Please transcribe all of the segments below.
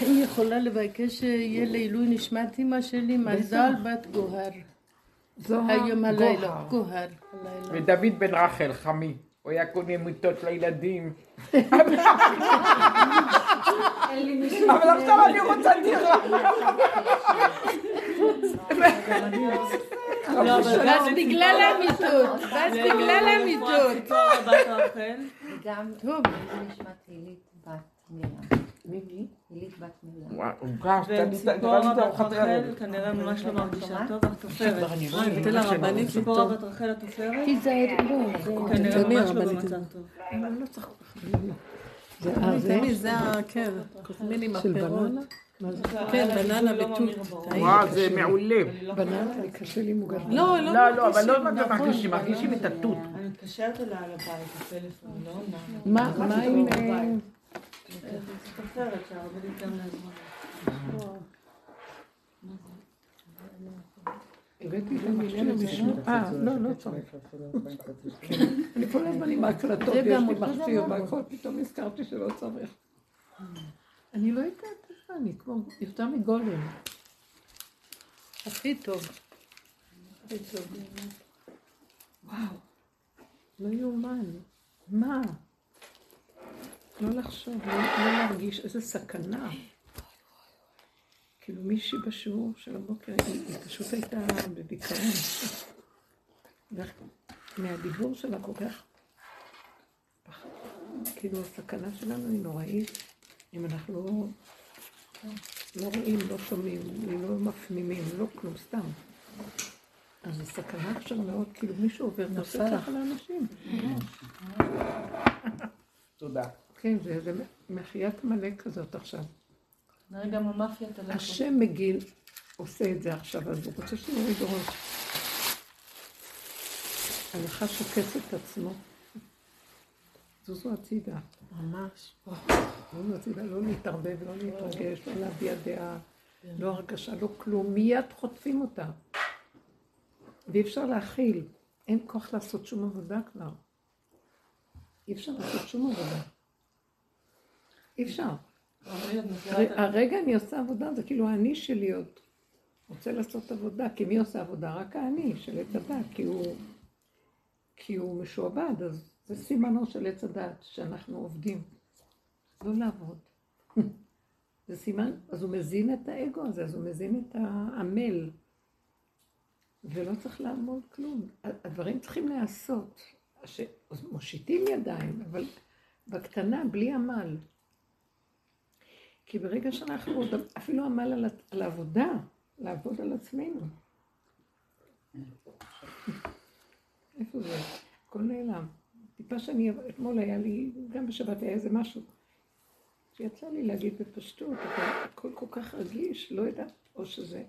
היא יכולה לבקש שיהיה לעילוי נשמת אמא שלי מזל בת גוהר. היום הלילה, גוהר. ודוד בן רחל, חמי. הוא היה קונה מיטות לילדים. אבל עכשיו אני רוצה דירה. אז בגלל המיטות. גם נשמע תהילית בת מירה. מירי? תהילית בת מירה. וציפורה בת רחל כנראה ממש לא מרגישה טוב, התופרת. תל הרבנית ציפורה בת רחל התופרת. תיזהר, לא. כנראה ממש לא במצב טוב. לא צריך. זה הקר. מיני מפירות. כן, בננה ביטוי. וואו, זה מעולה. בננה, קשה לי מוגר. לא, לא, אבל לא מרגישים, מרגישים את התות. אני מתקשרת אליה על הבית, הפלאפון, לא עונה. מה עם... זאת אחרת, שהעובדת גם להזמנה. הבאתי את המילה למשמור. לא צריך. אני כל הזמן עם ההקלטות, יש לי מחצי ובכל, פתאום הזכרתי שלא צריך. אני לא יודעת. אני כמו יותר מגולם. הכי טוב. וואו. לא יאומן. מה? לא לחשוב, לא להרגיש איזה סכנה. כאילו מישהי בשיעור של הבוקר, היא פשוט הייתה בדיכאון. מהדיבור שלה כל כך... כאילו הסכנה שלנו היא נוראית, אם אנחנו לא... לא רואים, לא שומעים, לא מפנימים, לא כלום, סתם. אז הסכנה עכשיו מאוד, כאילו מישהו עובר נוסף לך על האנשים. תודה. כן, זה מחיית מלא כזאת עכשיו. נראה גם המאפיה תלכו. השם מגיל עושה את זה עכשיו, אז הוא רוצה שנוריד ראש. הלכה שוקץ את עצמו. זוזו הצידה. ממש. זוזו הצידה, לא להתערבב, לא להתרגש, לא להביע דעה, לא הרגשה, לא כלום. מיד חוטפים אותה. ואי אפשר להכיל. אין כוח לעשות שום עבודה כבר. אי אפשר לעשות שום עבודה. אי אפשר. הרגע אני עושה עבודה, זה כאילו האני שלי עוד רוצה לעשות עבודה. כי מי עושה עבודה? רק האני של עץ הדת. כי הוא משועבד, אז... זה סימנו של עץ הדעת, שאנחנו עובדים. לא לעבוד. זה סימן, אז הוא מזין את האגו הזה, אז הוא מזין את העמל. ולא צריך לעמוד כלום. הדברים צריכים לעשות. מושיטים ידיים, אבל בקטנה, בלי עמל. כי ברגע שאנחנו אפילו עמל על העבודה, לעבוד על עצמנו. איפה זה? הכל נעלם. טיפה שאני, אתמול היה לי, גם בשבת היה איזה משהו, שיצא לי להגיד בפשטות, הכל כל כך רגיש, לא יודעת, או שזה.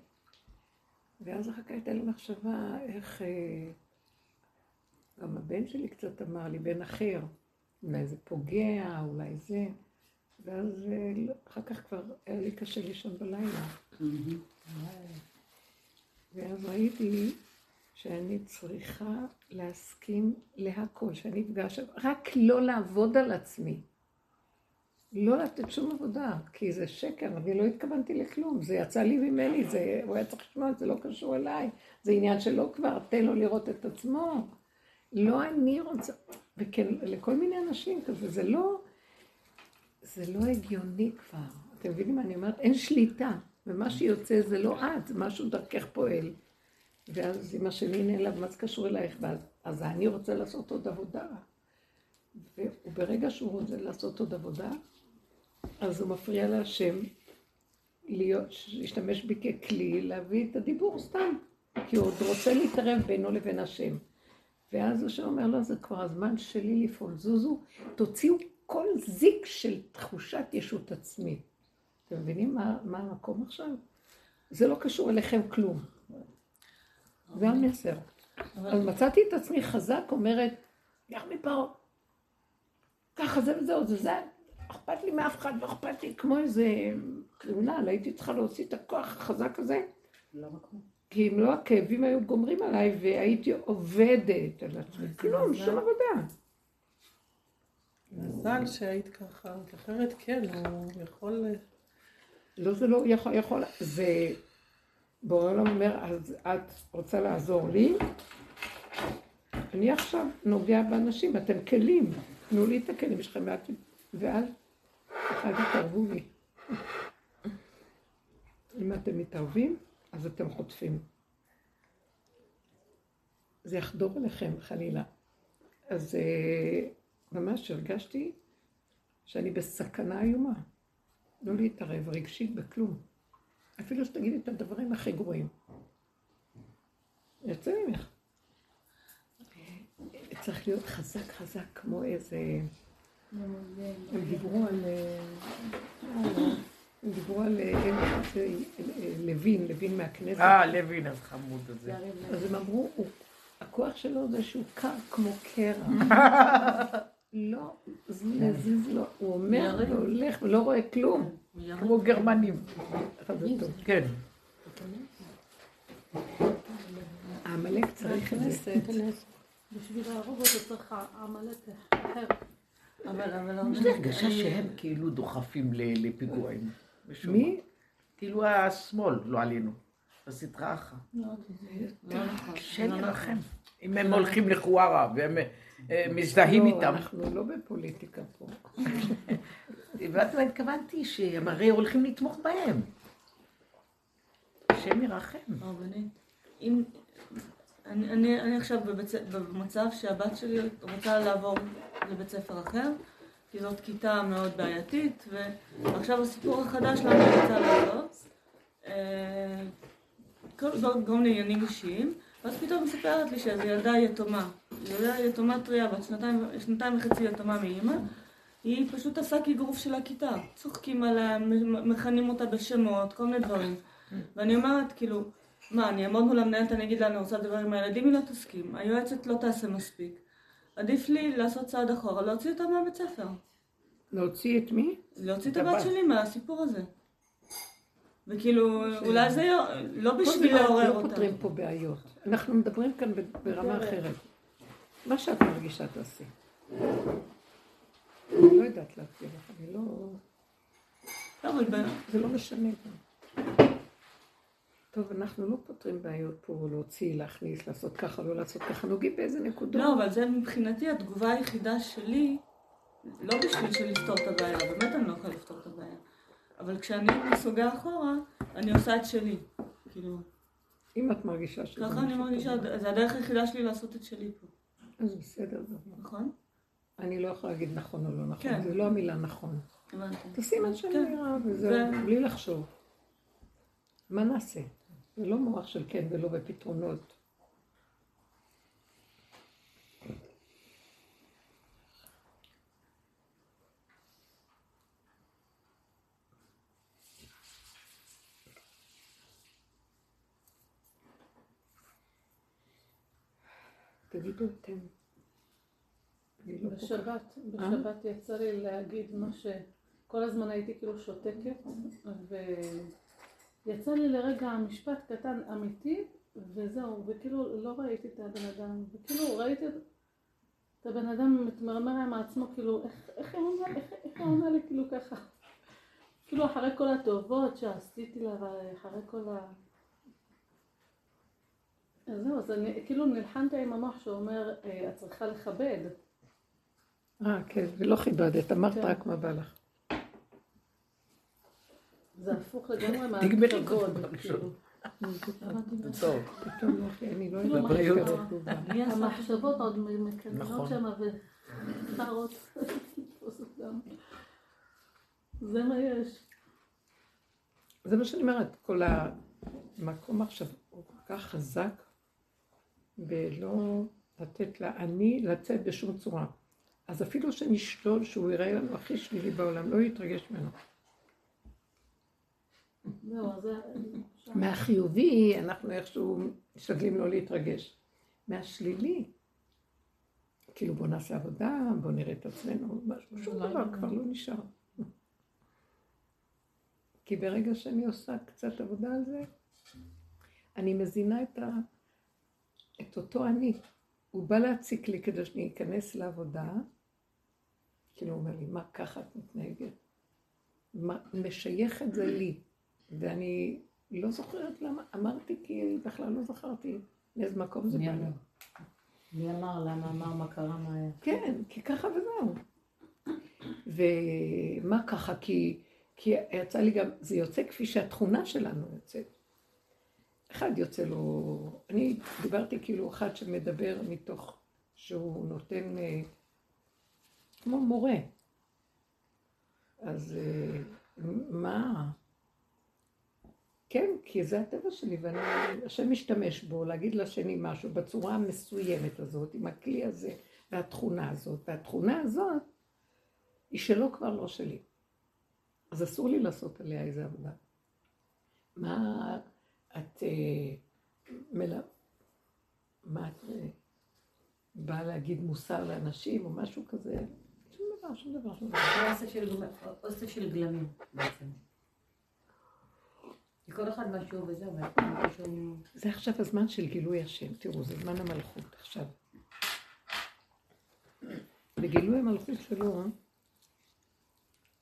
ואז אחר כך הייתה לי מחשבה איך, גם הבן שלי קצת אמר לי, בן אחר, אולי זה פוגע, אולי זה, ואז אחר כך כבר היה לי קשה לישון בלילה. ואז ראיתי, שאני צריכה להסכים להכל, שאני אפגש, רק לא לעבוד על עצמי. לא לתת שום עבודה, כי זה שקר, אני לא התכוונתי לכלום, זה יצא לי ממני, זה, הוא היה צריך לשמוע, זה לא קשור אליי, זה עניין שלא כבר, תן לו לראות את עצמו. לא אני רוצה, וכן, לכל מיני אנשים כזה, זה לא הגיוני כבר. אתם מבינים מה אני אומרת? אין שליטה, ומה שיוצא זה לא את, משהו דרכך פועל. ואז אמא שלי נעלב, מה זה קשור אלייך? אז אני רוצה לעשות עוד עבודה. וברגע שהוא רוצה לעשות עוד עבודה, אז הוא מפריע להשם להשתמש בי ככלי, להביא את הדיבור סתם. כי הוא עוד רוצה להתערב בינו לבין השם. ואז השם אומר לו, זה כבר הזמן שלי לפעול. זוזו, תוציאו כל זיק של תחושת ישות עצמי. אתם מבינים מה המקום עכשיו? זה לא קשור אליכם כלום. זה המסר. אז מצאתי את עצמי חזק, אומרת, לך מפה, ככה זה וזהו, זה זה, אכפת לי מאף אחד, ואכפת לי כמו איזה קרימינל, הייתי צריכה להוציא את הכוח החזק הזה. כי אם לא, הכאבים היו גומרים עליי, והייתי עובדת על עצמי, כלום, שום עבודה. מזל שהיית ככה, אחרת כן, הוא יכול... לא, זה לא יכול, זה בורא עולם אומר, אז את רוצה לעזור לי? אני עכשיו נוגע באנשים, אתם כלים, תנו לי את הכלים שלכם, ואל תתערבו לי. אם אתם מתערבים, אז אתם חוטפים. זה יחדור אליכם, חלילה. אז ממש הרגשתי שאני בסכנה איומה. לא להתערב רגשית בכלום. אפילו שתגידי את הדברים הכי גרועים. יוצא ממך. צריך להיות חזק חזק כמו איזה... הם דיברו על... הם דיברו על לוין מהכנסת. לוין, אז חמוד הזה. אז הם אמרו, הכוח שלו זה שהוא קר כמו קרע. לא, נזיז לו, הוא אומר, הוא הולך ולא רואה כלום. כמו גרמנים. כן. העמלק צריך כנסת. בשביל הרוב הזה צריך העמלק אחר. אבל יש לי הרגשה שהם כאילו דוחפים לפיגועים. מי? כאילו השמאל, לא עלינו. בסדרה אחת. שקר לכם. אם הם הולכים לחוארה והם מזדהים איתם. אנחנו לא בפוליטיקה פה. ואתה התכוונתי שהם הרי הולכים לתמוך בהם. השם ירחם. אני עכשיו במצב שהבת שלי רוצה לעבור לבית ספר אחר, כי זאת כיתה מאוד בעייתית, ועכשיו הסיפור החדש למה היא רוצה לעשות. זאת גם לעניינים אישיים, ואז פתאום מספרת לי שזו ילדה יתומה. ילדה יתומה טריה, בת שנתיים וחצי יתומה מאמא, היא פשוט עשה כגרוף של הכיתה. צוחקים עליה, מכנים אותה בשמות, כל מיני דברים. ואני אומרת, כאילו, מה, אני אעמוד מול המנהלת, אני אגיד לה, אני רוצה לדבר עם הילדים, היא לא תסכים. היועצת לא תעשה מספיק. עדיף לי לעשות צעד אחורה, להוציא אותה מהבית ספר. להוציא את מי? להוציא את הבת שלי מהסיפור הזה. וכאילו, אולי זה לא בשביל לעורר אותה. לא פותרים פה בעיות. אנחנו מדברים כאן ברמה אחרת. מה שאת מרגישה תעשי. אני לא יודעת להקביל לך, אני לא... זה לא משנה גם. טוב, אנחנו לא פותרים בעיות פה, להוציא, להכניס, לעשות ככה, לא לעשות ככה, נוגעים באיזה נקודות. לא, אבל זה מבחינתי התגובה היחידה שלי, לא בשביל של לפתור את הבעיה, באמת אני לא יכולה לפתור את הבעיה. אבל כשאני מסוגה אחורה, אני עושה את שלי, כאילו. אם את מרגישה שזה... ככה אני מרגישה, זה הדרך היחידה שלי לעשות את שלי פה. אז בסדר, נכון? אני לא יכולה להגיד נכון או לא נכון, זה לא המילה נכון. תשים מה שנראה, וזה בלי לחשוב. מה נעשה? זה לא מוח של כן ולא בפתרונות. תגידו אתם. בשבת יצא לי להגיד מה שכל הזמן הייתי כאילו שותקת, ויצא לי לרגע משפט קטן אמיתי, וזהו, וכאילו לא ראיתי את הבן אדם, וכאילו ראיתי את הבן אדם מתמרמר עם עצמו, כאילו איך הוא עונה לי כאילו ככה, כאילו אחרי כל הטובות שעשיתי לה, אחרי כל ה... אז זהו, אז אני כאילו נלחמתי עם המוח שאומר, את צריכה לכבד. כן, ולא כיבדת, אמרת רק מה בא לך. זה הפוך לגמרי מהכבוד, כאילו. טוב. פתאום, אני לא יודעת. המחשבות עוד מקננות שם וחרות. זה מה יש. זה מה שאני אומרת, כל המקום עכשיו הוא כל כך חזק, ולא לתת לעני לצאת בשום צורה. אז אפילו שנשלול שהוא יראה לנו הכי שלילי בעולם, לא יתרגש ממנו. מהחיובי אנחנו איכשהו משתדלים לא להתרגש. מהשלילי, כאילו בוא נעשה עבודה, בוא נראה את עצמנו, שום דבר כבר לא נשאר. כי ברגע שאני עושה קצת עבודה על זה, אני מזינה את אותו אני. הוא בא להציק לי כדי שאני אכנס לעבודה, כאילו הוא אומר לי, מה ככה את מתנהגת? משייך את זה לי, ואני לא זוכרת למה, אמרתי כי בכלל לא זכרתי לאיזה מקום זה בא. מי אמר, למה אמר, מה קרה, מה היה? כן, כי ככה וזהו. ומה ככה, כי יצא לי גם, זה יוצא כפי שהתכונה שלנו יוצאת. אחד יוצא לו, אני דיברתי כאילו אחד שמדבר מתוך, שהוא נותן כמו מורה. אז מה? כן, כי זה הטבע שלי, ואני, השם משתמש בו, להגיד לשני משהו בצורה המסוימת הזאת, עם הכלי הזה, והתכונה הזאת, היא שלו כבר לא שלי. אז אסור לי לעשות עליה איזה עבודה. מה את באה להגיד מוסר לאנשים או משהו כזה? שום דבר, זה אוסף של גלמים בעצם. כל אחד משהו וזה, זה עכשיו הזמן של גילוי השם, תראו, זה זמן המלכות עכשיו. בגילוי המלכות שלו,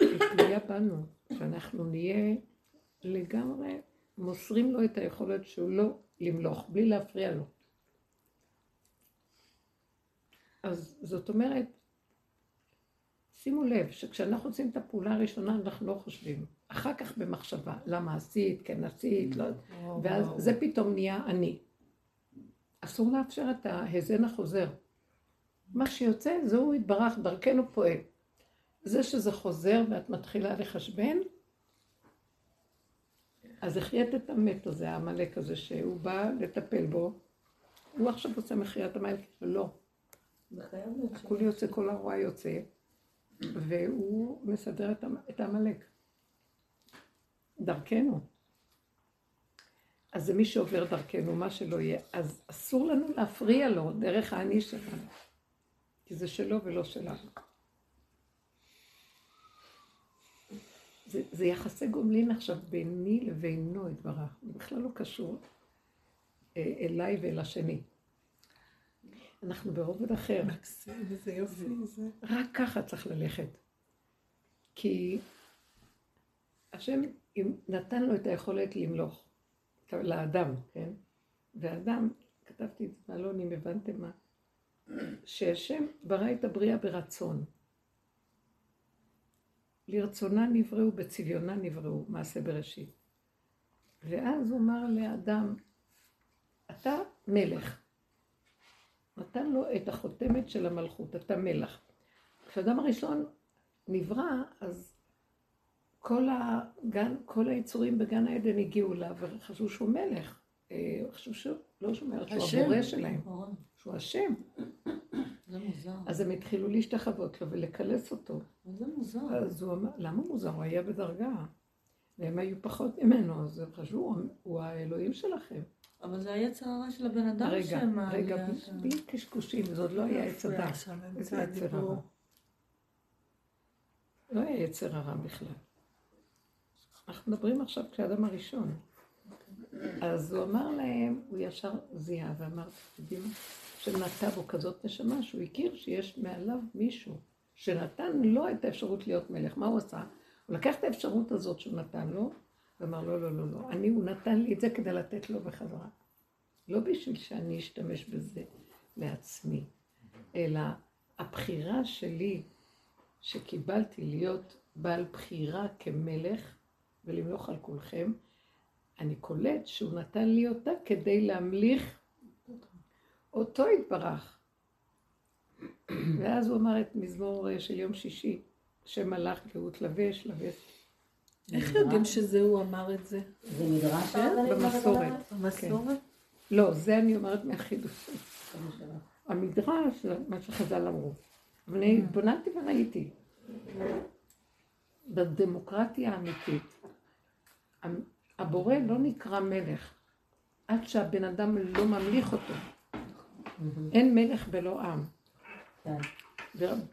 התניה בנו, שאנחנו נהיה לגמרי, מוסרים לו את היכולת שהוא לא למלוך, בלי להפריע לו. אז זאת אומרת, שימו לב שכשאנחנו עושים את הפעולה הראשונה, אנחנו לא חושבים. אחר כך במחשבה, למה עשית, כן עשית, לא... ואז זה פתאום נהיה אני. אסור לאפשר את ההזן החוזר. מה שיוצא, זהו התברך, דרכנו פועל. זה שזה חוזר ואת מתחילה לחשבן, אז החיית את המת הזה, המלאק הזה, שהוא בא לטפל בו, הוא עכשיו עושה מחיית המלאק, לא. הכל יוצא, כל הרוע יוצא, והוא מסדר את המלאק. דרכנו. אז זה מי שעובר דרכנו, מה שלא יהיה, אז אסור לנו להפריע לו דרך העני שלנו, כי זה שלו ולא שלנו. זה יחסי גומלין עכשיו ביני לבינו התברך, זה בכלל לא קשור אליי ואל השני. אנחנו ברובד אחר. זה יופי, זה. רק ככה צריך ללכת. כי השם נתן לו את היכולת למלוך, לאדם, כן? ואדם, כתבתי את זה, לא, אם הבנתם מה, שהשם ברא את הבריאה ברצון. לרצונה נבראו, בצביונה נבראו, מעשה בראשית. ואז הוא אמר לאדם, אתה מלך. נתן לו את החותמת של המלכות, אתה מלך. כשאדם הראשון נברא, אז כל היצורים בגן העדן הגיעו לה, וחשבו שהוא מלך. חשבו שהוא לא שומר, שהוא הבורא שלהם. שהוא השם. אז הם התחילו להשתחוות לו ולקלס אותו. זה מוזר. אז הוא אמר, למה מוזר? הוא היה בדרגה. והם היו פחות ממנו, אז הם חשבו, הוא האלוהים שלכם. אבל זה היה צערה של הבן אדם שם. רגע, בין קשקושים, זה עוד לא היה יצדה. זה היה יצר הרע. לא היה יצר הרע בכלל. אנחנו מדברים עכשיו כשאדם הראשון. אז הוא אמר להם, הוא ישר זיהה ואמר, תגידים, שנתה בו כזאת נשמה, שהוא הכיר שיש מעליו מישהו, שנתן לו את האפשרות להיות מלך. מה הוא עשה? הוא לקח את האפשרות הזאת שהוא נתן לו, ואמר לו, לא, לא, לא, הוא נתן לי את זה כדי לתת לו בחזרה. לא בשביל שאני אשתמש בזה לעצמי, אלא הבחירה שלי, שקיבלתי להיות בעל בחירה כמלך, ולמלוך על כולכם, אני קולט שהוא נתן לי אותה כדי להמליך אותו התברך. ואז הוא אמר את מזמור של יום שישי, שם הלך גאות לבש, איך יודעים שזה הוא אמר את זה? זה מדרש? במסורת. במסורת? לא, זה אני אומרת מהחידושים. המדרש, מה שחז"ל אמרו. ואני התבוננתי וראיתי. בדמוקרטיה האמיתית, הבורא לא נקרא מלך, עד שהבן אדם לא ממליך אותו. אין מלך בלא עם.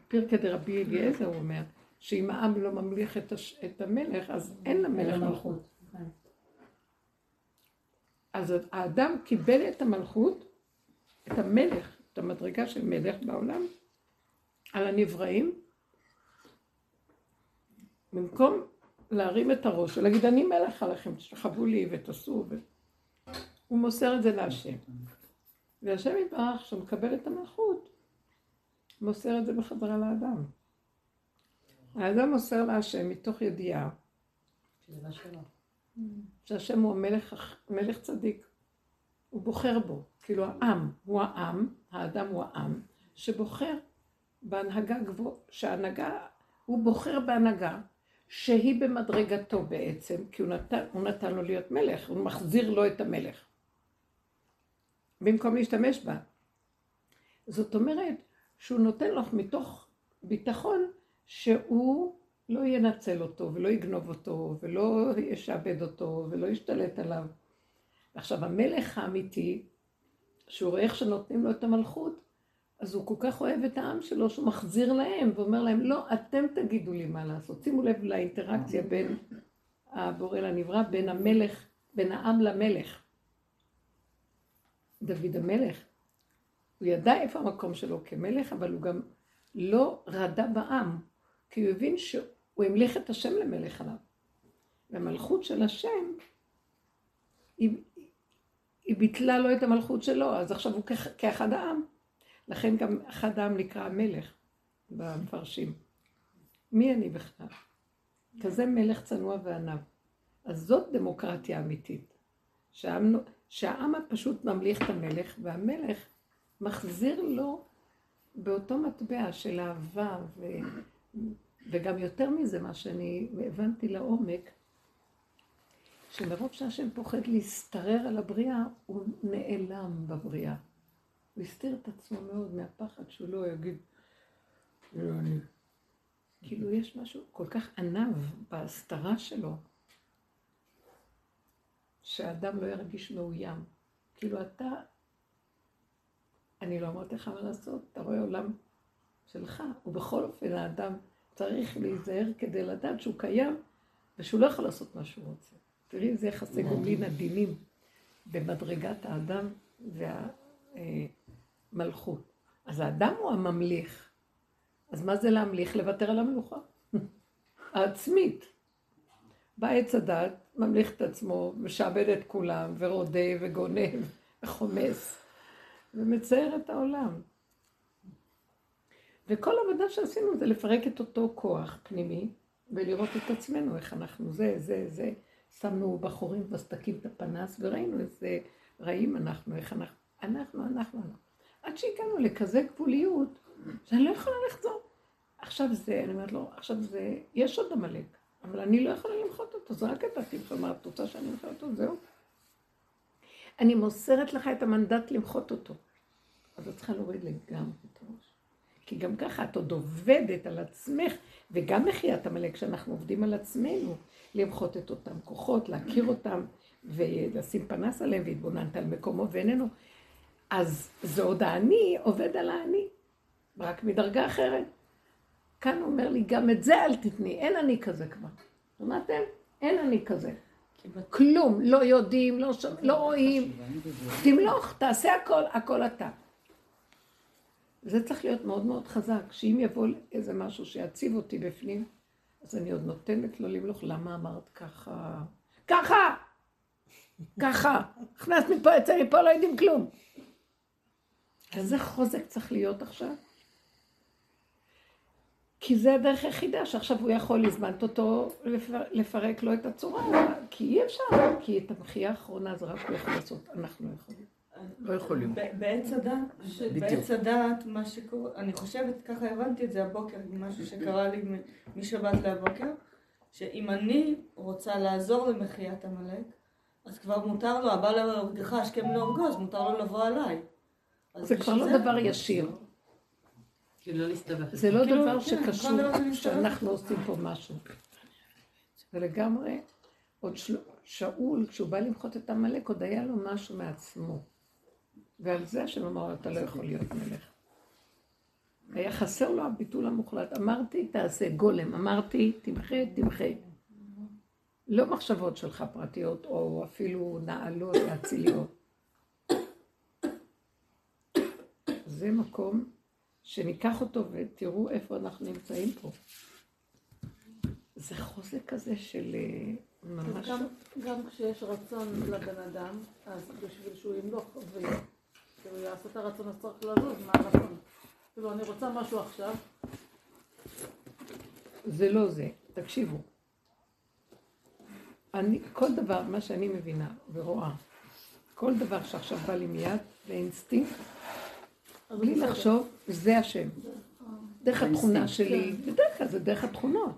פרקי דרבי אליעזר אומר, שאם העם לא ממליך את המלך, אז אין למלך מלכות. אז האדם קיבל את המלכות, את המלך, את המדרגה של מלך בעולם, על הנבראים, במקום להרים את הראש ולהגיד, אני מלך עליכם, תשחבו לי ותעשו. הוא מוסר את זה להשם. והשם יברך שמקבל את המלכות, מוסר את זה בחזרה לאדם. האדם מוסר להשם מתוך ידיעה. שזה לא שלו. שהשם הוא מלך צדיק. הוא בוחר בו. כאילו העם הוא העם, האדם הוא העם, שבוחר בהנהגה גבוה, שההנהגה, הוא בוחר בהנהגה שהיא במדרגתו בעצם, כי הוא נתן לו להיות מלך, הוא מחזיר לו את המלך. במקום להשתמש בה. זאת אומרת שהוא נותן לו מתוך ביטחון שהוא לא ינצל אותו ולא יגנוב אותו ולא ישעבד אותו ולא ישתלט עליו. עכשיו המלך האמיתי, שהוא רואה איך שנותנים לו את המלכות, אז הוא כל כך אוהב את העם שלו שהוא מחזיר להם ואומר להם, לא, אתם תגידו לי מה לעשות. שימו לב לאינטראקציה בין הבורא לנברא, בין המלך, בין העם למלך. דוד המלך, הוא ידע איפה המקום שלו כמלך, אבל הוא גם לא רדה בעם, כי הוא הבין שהוא המליך את השם למלך עליו. והמלכות של השם, היא ביטלה לו את המלכות שלו, אז עכשיו הוא כאחד העם. לכן גם אחד העם נקרא המלך במפרשים. מי אני בכלל? כזה מלך צנוע וענב. אז זאת דמוקרטיה אמיתית. שהעם פשוט ממליך את המלך, והמלך מחזיר לו באותו מטבע של אהבה, וגם יותר מזה מה שאני הבנתי לעומק, שמרוב שהשם פוחד להסתרר על הבריאה, הוא נעלם בבריאה. הוא הסתיר את עצמו מאוד מהפחד שהוא לא יגיד, כאילו יש משהו כל כך ענב בהסתרה שלו, שהאדם לא ירגיש מאוים. כאילו אתה, אני לא אמרתי לך מה לעשות, אתה רואה עולם שלך, ובכל אופן האדם צריך להיזהר כדי לדעת שהוא קיים, ושהוא לא יכול לעשות מה שהוא רוצה. תראי, זה יחסי גומלין עדינים במדרגת האדם והמלכות. אז האדם הוא הממליך. אז מה זה להמליך? לוותר על המלוכה. העצמית. בעץ הדת ממליך את עצמו, משעבד את כולם, ורודה וגונב וחומס, ומצייר את העולם. וכל העבודה שעשינו זה לפרק את אותו כוח פנימי, ולראות את עצמנו, איך אנחנו זה. שמנו בחורים בסתקים את הפנס, וראינו איזה רעים אנחנו, איך אנחנו. עד שהגענו לכזה גבוליות, שאני לא יכולה לחזור. עכשיו זה, אני אומרת לו, עכשיו זה, יש עוד המלך, אבל אני לא יכולה למחות אותו, זה רק אתה תמחה, מה את רוצה שאני למחה אותו, זהו. אני מוסרת לך את המנדט למחות אותו, אז את צריכה להוריד לגמרי את הראש. כי גם ככה את עוד עובדת על עצמך, וגם מחיית המלך שאנחנו עובדים על עצמנו, למחות את אותם כוחות, להכיר אותם, ולשים פנס עליהם, והתבוננת על מקומו ואיננו. אז זה עוד העני, עובד על העני, רק מדרגה אחרת. כאן הוא אומר לי, גם את זה אל תתני, אין אני כזה כבר. שמעתם? אין אני כזה. כלום, לא יודעים, לא רואים. תמלוך, תעשה הכל, הכל אתה. זה צריך להיות מאוד מאוד חזק, שאם יבוא איזה משהו שיציב אותי בפנים, אז אני עוד נותנת לו למלוך, למה אמרת ככה? ככה! הכנסת מפה, יצא מפה, לא יודעים כלום. איזה חוזק צריך להיות עכשיו? כי זה הדרך היחידה, שעכשיו הוא יכול להזמנת אותו, לפרק לו את הצורה, כי אי אפשר, כי את המחייה האחרונה זה רק הוא יכול לעשות, אנחנו לא יכולים. לא יכולים. בעץ הדת, מה שקורה, אני חושבת, ככה הבנתי את זה הבוקר, משהו שקרה לי משבת להבוקר, שאם אני רוצה לעזור למחיית המלך, אז כבר מותר לו, הבא להורגך השכם להורגו, אז מותר לו לבוא עליי. זה כבר לא דבר ישיר. זה לא דבר שקשור שאנחנו עושים פה משהו. ולגמרי, עוד שאול, כשהוא בא למחות את המלך, עוד היה לו משהו מעצמו. ועל זה השם אמר, אתה לא יכול להיות מלך. היה חסר לו הביטול המוחלט. אמרתי, תעשה גולם. אמרתי, תמחה. לא מחשבות שלך פרטיות, או אפילו נעלות ואציליות. זה מקום שניקח אותו ותראו איפה אנחנו נמצאים פה. זה חוזק כזה של ממש. גם כשיש רצון לבן אדם, אז בשביל שהוא ימלוך ושהוא יעשה את הרצון, אז צריך לזוז מהרצון. כאילו, אני רוצה משהו עכשיו. זה לא זה. תקשיבו. כל דבר, מה שאני מבינה ורואה, כל דבר שעכשיו בא לי מיד, לאינסטינקט, בלי לחשוב, זה השם. דרך התכונה שלי, בדרך כלל זה דרך התכונות.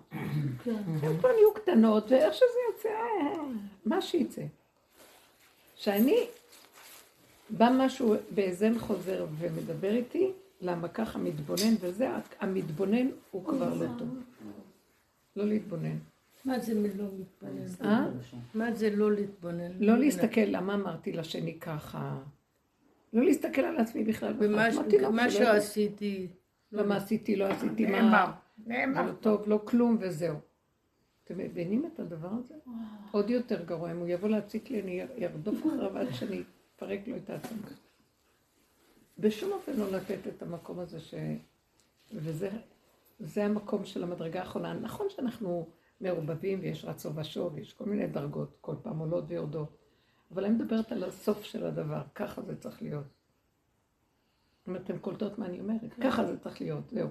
הן כבר יהיו קטנות, ואיך שזה יוצא, מה שיצא. שאני, בא משהו באזן חוזר ומדבר איתי, למה ככה מתבונן, וזה, המתבונן הוא כבר לא טוב. לא להתבונן. מה זה לא להתבונן? מה זה לא להתבונן? לא להסתכל, למה אמרתי לשני ככה? לא להסתכל על עצמי בכלל. ומה שעשיתי... למה עשיתי, לא עשיתי, מה... לא טוב, לא כלום, וזהו. אתם מבינים את הדבר הזה? עוד יותר גרוע, אם הוא יבוא להציק לי, אני ארדוף אחריו עד שאני אפרק לו את העצמי. בשום אופן לא לתת את המקום הזה ש... וזה המקום של המדרגה האחרונה. נכון שאנחנו מעורבבים ויש רצו ושוב, יש כל מיני דרגות, כל פעם עולות ויורדות. אבל אני מדברת על הסוף של הדבר, ככה זה צריך להיות. אם אתם קולטות מה אני אומרת, ככה זה צריך להיות, זהו.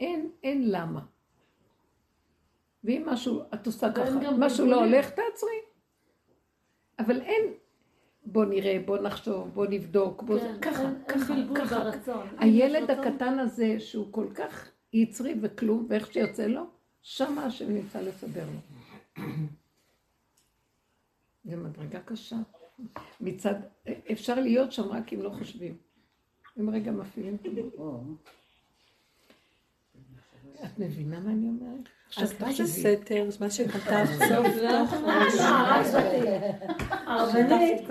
אין למה. ואם משהו, את עושה ככה, משהו לא הולך, תעצרי. אבל אין... בוא נראה, בוא נחשוב, בוא נבדוק, בוא... ככה, ככה, ככה. הילד הקטן הזה שהוא כל כך יצרי וכלום, ואיך שיוצא לו, שמה השם נמצא לסדר לו. זה מדרגה קשה. מצד... אפשר להיות שם רק אם לא חושבים. אם רגע מפעילים פה. את מבינה מה אני אומרת? אז מה זה סתר? מה שכתב סוף לך? הרבנית,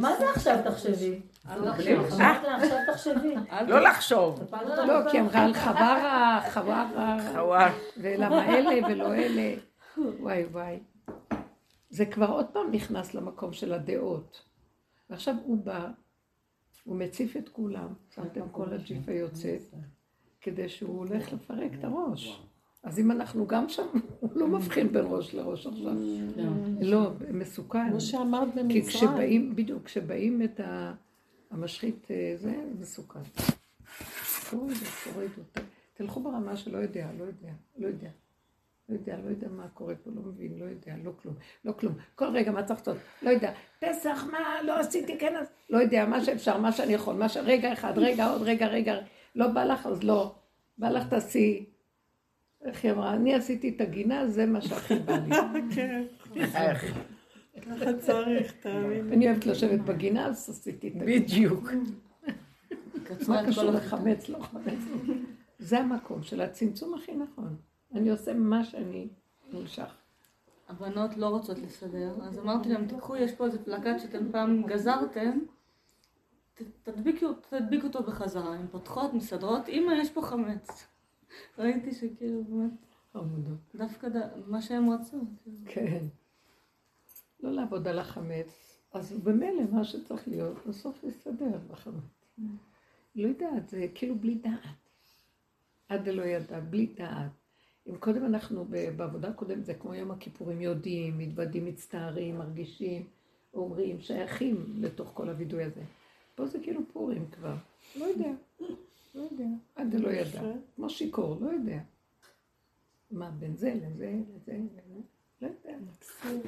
מה זה עכשיו תחשבי? עכשיו תחשבי. לא לחשוב. לא, כי אמרה על חברה, חווארה, ולמה אלה ולא אלה. וואי וואי. זה כבר עוד פעם נכנס למקום של הדעות. ועכשיו הוא בא, הוא מציף את כולם, שמתם כל הג'יפה יוצאת, כדי שהוא הולך לפרק את הראש. אז אם אנחנו גם שם, הוא לא מבחין בין ראש לראש עכשיו. לא, מסוכן. כמו שאמרת במצרים. כי כשבאים, בדיוק, כשבאים את המשחית, זה מסוכן. תורידו, תלכו ברמה שלא יודע, לא יודע מה קורה פה, לא מבין, לא יודע, לא כלום. כל רגע מה צריך לעשות, לא יודע, פסח מה, לא עשיתי כן, אז לא יודע, מה שאפשר, מה שאני יכול, רגע אחד, רגע, לא בא לך, אז לא, בא לך תעשי, איך היא אמרה, אני עשיתי את הגינה, זה מה שהכי בא לי. כן, ככה צריך, תאמין. אני אוהבת לשבת בגינה, אז עשיתי את הגינה. בדיוק. מה קשור לחמץ, לא חמץ. זה המקום של הצמצום הכי נכון. אני עושה מה שאני נמשך. הבנות לא רוצות לסדר, אז אמרתי להם, תקחו, יש פה איזה פלקט שאתם פעם גזרתם, תדביק אותו בחזרה, הן פותחות, מסדרות, אמא, יש פה חמץ. ראיתי שכאילו, באמת, דווקא מה שהם רצו. כן. לא לעבוד על החמץ, אז במילא מה שצריך להיות, בסוף לסדר בחמץ. לא יודעת, זה כאילו בלי דעת. עד לא ידע, בלי דעת. אם קודם אנחנו, בעבודה הקודמת, זה כמו יום הכיפורים, יודעים, מתוודים, מצטערים, מרגישים, אומרים, שייכים לתוך כל הוידוי הזה. פה זה כאילו פורים כבר. לא יודע. עד לא ידע. כמו שיקור, לא יודע. מה, בין זה לזה, לא יודע. מקסים.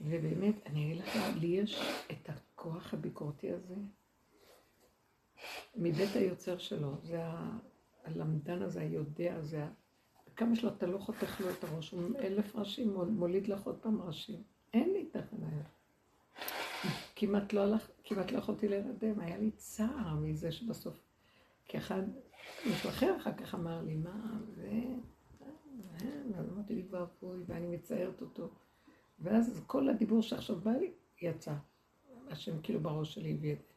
ובאמת, אני אגיד לך, לי יש את הכוח הביקורתי הזה, מבית היוצר שלו, זה הלמדן הזה, היודע הזה, כמה שלא אתה לא חותך לו את הראש, הוא 1000 ראשים, מוליד לך עוד פעם ראשים. אין לי תחנה. כמעט לא יכולתי להירדם, היה לי צער מזה שבסוף, כי אחד, משלחר אחר כך אמר לי, מה, ואז אמרתי לי כבר פוי, ואני מצערת אותו, ואז כל הדיבור שעכשיו בא לי, יצא. השם כאילו בראש שלי הביא את זה.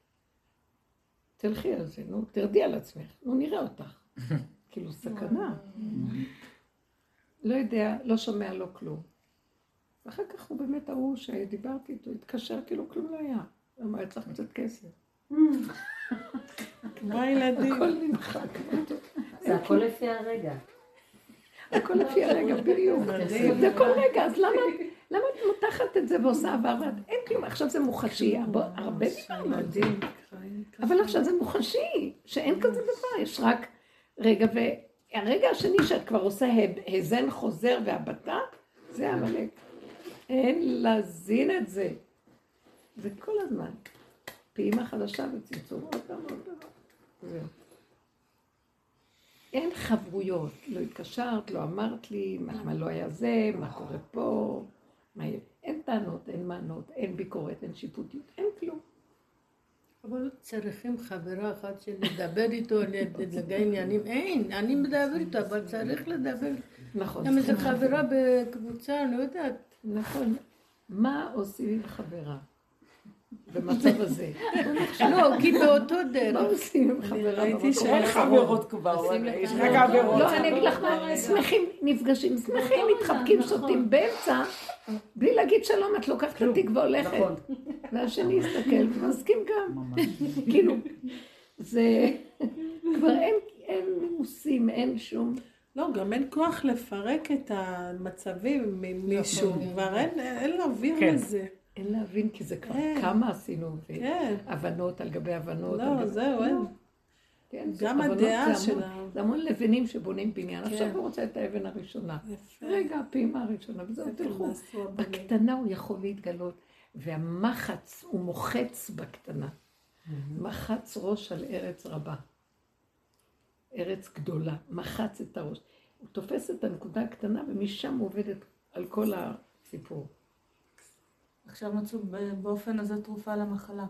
תלכי על זה, נו, תרדי על עצמך, נו, נראה אותך. כאילו, סכנה. לא יודע, לא שומע לו כלום. ואחר כך הוא באמת ההוא שדיברתי איתו, התקשר כאילו כלום לא היה. אמר, צריך קצת כסף. מה ילדים? הכל נמחק. זה הכל לפי הרגע. הכל לפי הרגע, בדיוק. זה כל רגע, אז למה את מותחת את זה ועושה עברת? אין כלום, עכשיו זה מוחשי, הרבה מדהים. אבל עכשיו זה מוחשי, שאין כזה דבר, יש רק רגע, והרגע השני שאת כבר עושה הזן חוזר והבטה, זה המלך. אין להזין את זה. זה כל הזמן. פעימה חדשה וצמצום עוד דבר. אין חברויות, לא התקשרת, לא אמרת לי, מה לא היה זה, מה קורה פה, אין טענות, אין מענות, אין ביקורת, אין שיפוטיות, אין כלום. אבל צריכים חברה אחת שנדבר איתו, לדגע עניינים, אין, אני מדבר איתו, אבל צריך לדבר. נכון. גם איזו חברה בקבוצה, אני לא יודעת. נכון. מה עושים עם חברה? במצב הזה. לא, כי באותו דרך. מה עושים עם חברה? הייתי שאין חברות כבר. יש רק חברות. לא, אני אגיד לך מה, שמחים נפגשים, שמחים, מתחבקים, שותים באמצע, בלי להגיד שלום, את לוקחת לתיק והולכת. נכון. והשני יסתכל, ומסכים גם. כאילו, זה כבר אין נימוסים, אין שום... לא, גם אין כוח לפרק את המצבים ממישהו, כבר אין להעביר לזה. אין להבין, כי זה כבר כמה עשינו, הבנות על גבי הבנות. לא, זהו, אין. גם הדעה שלה. זה המון לבנים שבונים בניין. עכשיו הוא רוצה את האבן הראשונה. רגע, הפעימה הראשונה, וזהו, תלכו. בקטנה הוא יכול להתגלות, והמחץ, הוא מוחץ בקטנה. מחץ ראש על ארץ רבה. ארץ גדולה, מחץ את הראש. הוא תופס את הנקודה הקטנה, ומשם הוא עובד על כל הסיפור. עכשיו מצאו באופן הזה תרופה למחלה.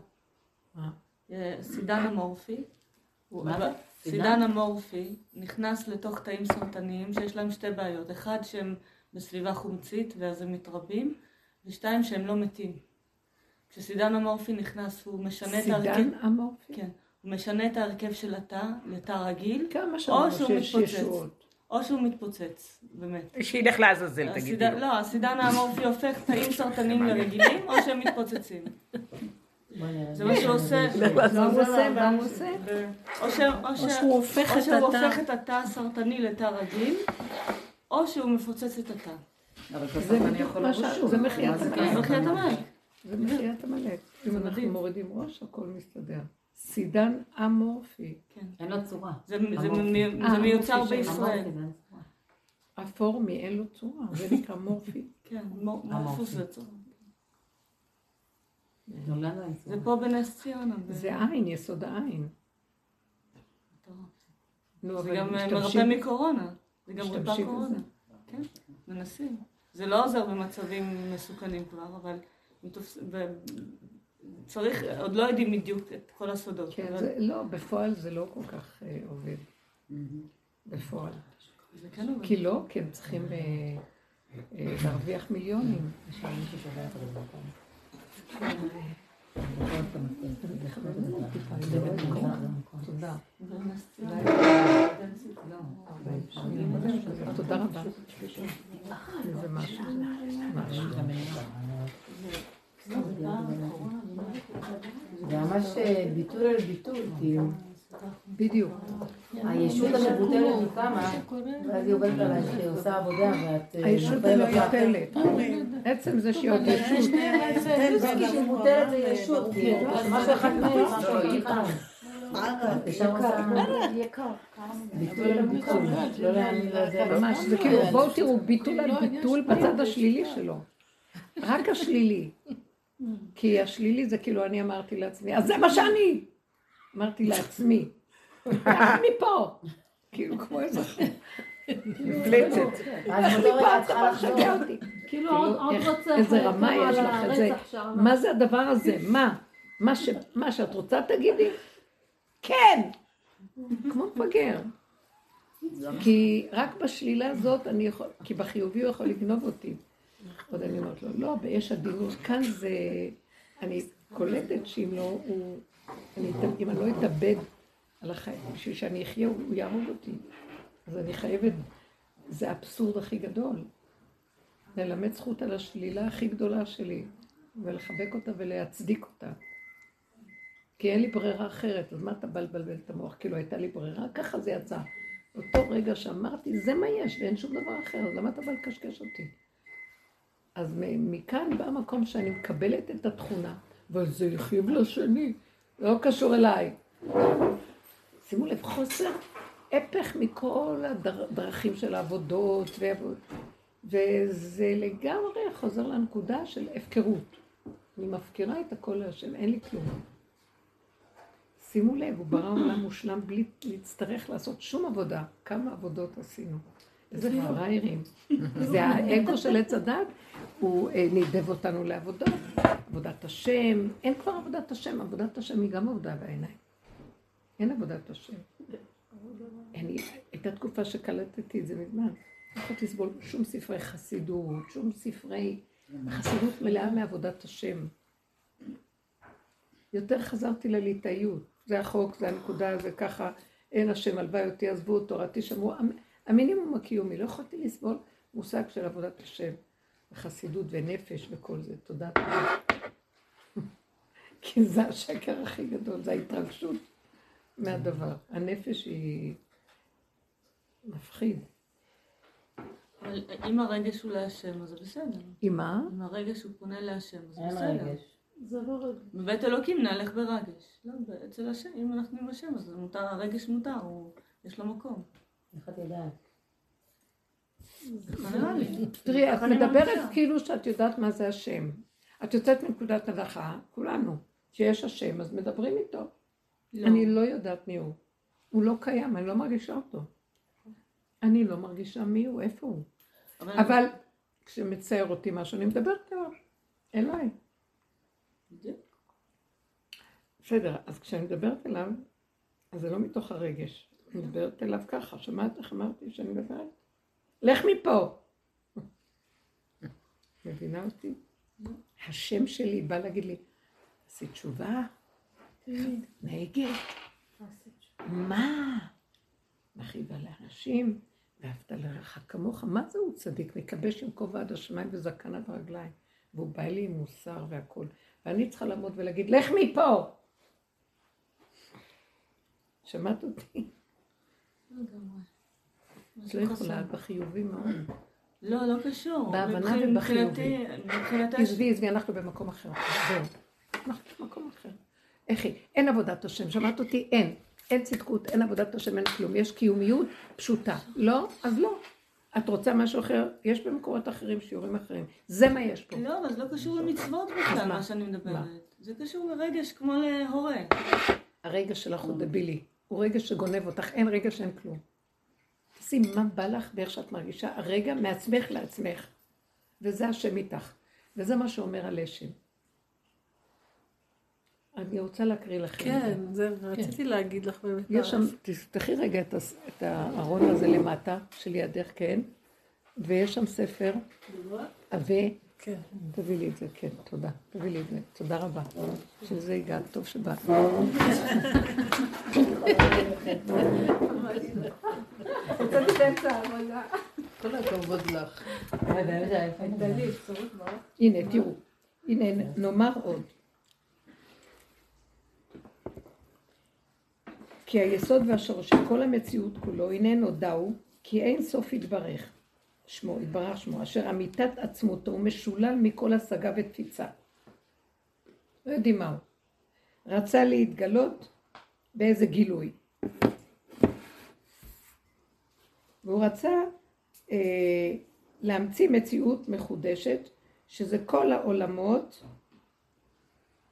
סידן אמורפי. סידן אמורפי נכנס לתוך תאים סרטניים שיש להם שתי בעיות. אחד שהם בסביבה חומצית ואז הם מתרבים, ושתיים שהם לא מתים. כשסידן אמורפי נכנס הוא משנה את ההרכב... סידן אמורפי? כן. הוא משנה את ההרכב של התא לתא רגיל, או שהוא מתפוצץ. או שהוא מתפוצץ, באמת. שילך לעזאזל, תגידו. לא, הסידן האמורפי הופך תאים סרטנים לרגילים, או שהם מתפוצצים. זה מה שהוא עושה. מה הוא עושה? או שהוא הופך את התא הסרטני לתא רגיל, או שהוא מפוצץ את התא. אבל סרטני יכול לרשום. זה מחיית המלך. אם אנחנו מורידים ראש, הכל מסתדר. סידן אמורפי. אין לו צורה. זה מיוצר בישראל. אפור מאין לו צורה, זה נקרא מורפי. כן, מורפוס זה צורה. זה פה בנס ציונה. זה עין, יסוד העין. זה גם מרפא מקורונה. זה גם רפא קורונה. כן, מנסים. זה לא עוזר במצבים מסוכנים כבר, אבל... צריך, עוד לא יודעים בדיוק את כל הסודות. כן, לא, בפועל זה לא כל כך עובד. בפועל. כי לא, כי הם צריכים להרוויח מיליונים. תודה. תודה רבה. זה משהו. זה ממש ביטול על ביטול, כאילו. בדיוק. הישות המבוטלת היא כמה, ואז היא עובדת עליי שהיא עושה עבודה, ואת... הישות היא לא יפלת. עצם זה שהיא עוד ישות. שמבוטלת זה ישות, כאילו. מה שאחת נראה, לא יקר. ביטול על ביטול. ממש, זה כאילו, בואו תראו, ביטול על ביטול בצד השלילי שלו. רק השלילי. כי השלילי זה כאילו אני אמרתי לעצמי, אז זה מה שאני! אמרתי לעצמי. אני מפה! כאילו כמו איזה... מפלצת. אני מפה, את כבר שגע אותי. כאילו עוד רוצה... איזה רמה יש לך את זה. מה זה הדבר הזה? מה? מה שאת רוצה תגידי? כן! כמו מפגר. כי רק בשלילה הזאת אני יכול... כי בחיובי הוא יכול לגנוב אותי. עוד אני אומרת לו, לא, ביש הדינות, כאן זה... אני קולטת שאם לא הוא... אם אני לא אתאבד על החיים, בשביל שאני אחיה, הוא יעמוד אותי. אז אני חייבת... זה האבסורד הכי גדול. ללמד זכות על השלילה הכי גדולה שלי, ולחבק אותה ולהצדיק אותה. כי אין לי ברירה אחרת, אז מה אתה בלבל את המוח? כאילו הייתה לי ברירה, ככה זה יצא. אותו רגע שאמרתי, זה מה יש, ואין שום דבר אחר, אז למה אתה בא לקשקש אותי? אז מכאן בא המקום שאני מקבלת את התכונה, וזה יחיב לשני, לא קשור אליי. שימו לב, חוסר הפך מכל הדרכים של העבודות, וזה לגמרי חוזר לנקודה של הפקרות. אני מפקירה את הכל להשם, אין לי כלום. שימו לב, הוא ברא עולם מושלם בלי להצטרך לעשות שום עבודה. כמה עבודות עשינו. זה פראיירים. זה האגו של עץ הדת, הוא נידב אותנו לעבודות. עבודת השם, אין כבר עבודת השם, עבודת השם היא גם עבודה בעיניים. אין עבודת השם. הייתה תקופה שקלטתי את זה מזמן. לא יכולתי לסבול שום ספרי חסידות, שום ספרי חסידות מלאה מעבודת השם. יותר חזרתי לליטאיות. זה החוק, זה הנקודה, זה ככה, אין השם, הלוואי אותי, עזבו, תורתי, שמרו. המינימום הקיומי, לא יכולתי לסבול מושג של עבודת השם, וחסידות ונפש וכל זה. תודה. כי זה השקר הכי גדול, זה ההתרגשות מהדבר. הנפש היא מפחיד. אבל אם הרגש הוא להשם, אז זה בסדר. עם מה? אם הרגש הוא פונה להשם, אז זה בסדר. זה לא רגש. בבית אלוקים נהלך ברגש. לא, אצל השם, אם אנחנו עם השם, אז הרגש מותר, יש לו מקום. איך את יודעת? תראי, את מדברת כאילו שאת יודעת מה זה השם. את יוצאת מנקודת הנחה, כולנו, שיש השם, אז מדברים איתו. אני לא יודעת מי הוא. הוא לא קיים, אני לא מרגישה אותו. אני לא מרגישה מי הוא, איפה הוא. אבל כשמצייר אותי משהו, אני מדברת אליי. בסדר, אז כשאני מדברת אליו, אז זה לא מתוך הרגש. אני מדברת אליו ככה, שמעת איך אמרתי שאני מדברת? לך מפה! מבינה אותי? השם שלי בא להגיד לי, עשי תשובה? נהגת? מה? מחיבה לאנשים, ואהבת לרעך כמוך, מה זה הוא צדיק? מקבש עם כובע עד השמיים וזקנה ברגליים, והוא בא לי עם מוסר והכל, ואני צריכה לעמוד ולהגיד, לך מפה! שמעת אותי? לא גמרי. לא יכולה, בחיובי מאוד. לא, לא קשור. בהבנה ובחיובי. תזבי, אנחנו במקום אחר. זהו. אנחנו במקום אחר. איך היא? אין עבודת השם, שמעת אותי? אין. אין צדקות, אין עבודת השם, אין כלום. יש קיומיות פשוטה. לא? אז לא. את רוצה משהו אחר? יש במקורות אחרים, שיעורים אחרים. זה מה יש פה. לא, אבל זה לא קשור למצוות בכלל, מה שאני מדברת. זה קשור לרגש, כמו להורה. הרגש שלך הוא דבילי. הוא רגש שגונב אותך, אין רגש, אין כלום. תשים מה בא לך באיך שאת מרגישה, הרגע מעצמך לעצמך. וזה השם איתך. וזה מה שאומר הלשם. אני רוצה להקריא לכם. כן, זה רציתי להגיד לך באמת. יש שם, תפתחי רגע את הארון הזה למטה, שלידך, כן. ויש שם ספר. עווה. כן. תביא לי את זה, כן, תודה. תביא לי את זה, תודה רבה. שזה הגעת, טוב שבאת. רוצה לתת העבודה. כל הכבוד לך. הנה, תראו. הנה, נאמר עוד. כי היסוד והשורש של כל המציאות כולו, הנה נודעו, כי אין סוף יתברך. שמו, יתברך שמו, אשר אמיתת עצמותו משולל מכל השגה ותפיצה. לא יודעים מהו. רצה להתגלות באיזה גילוי. והוא רצה להמציא מציאות מחודשת, שזה כל העולמות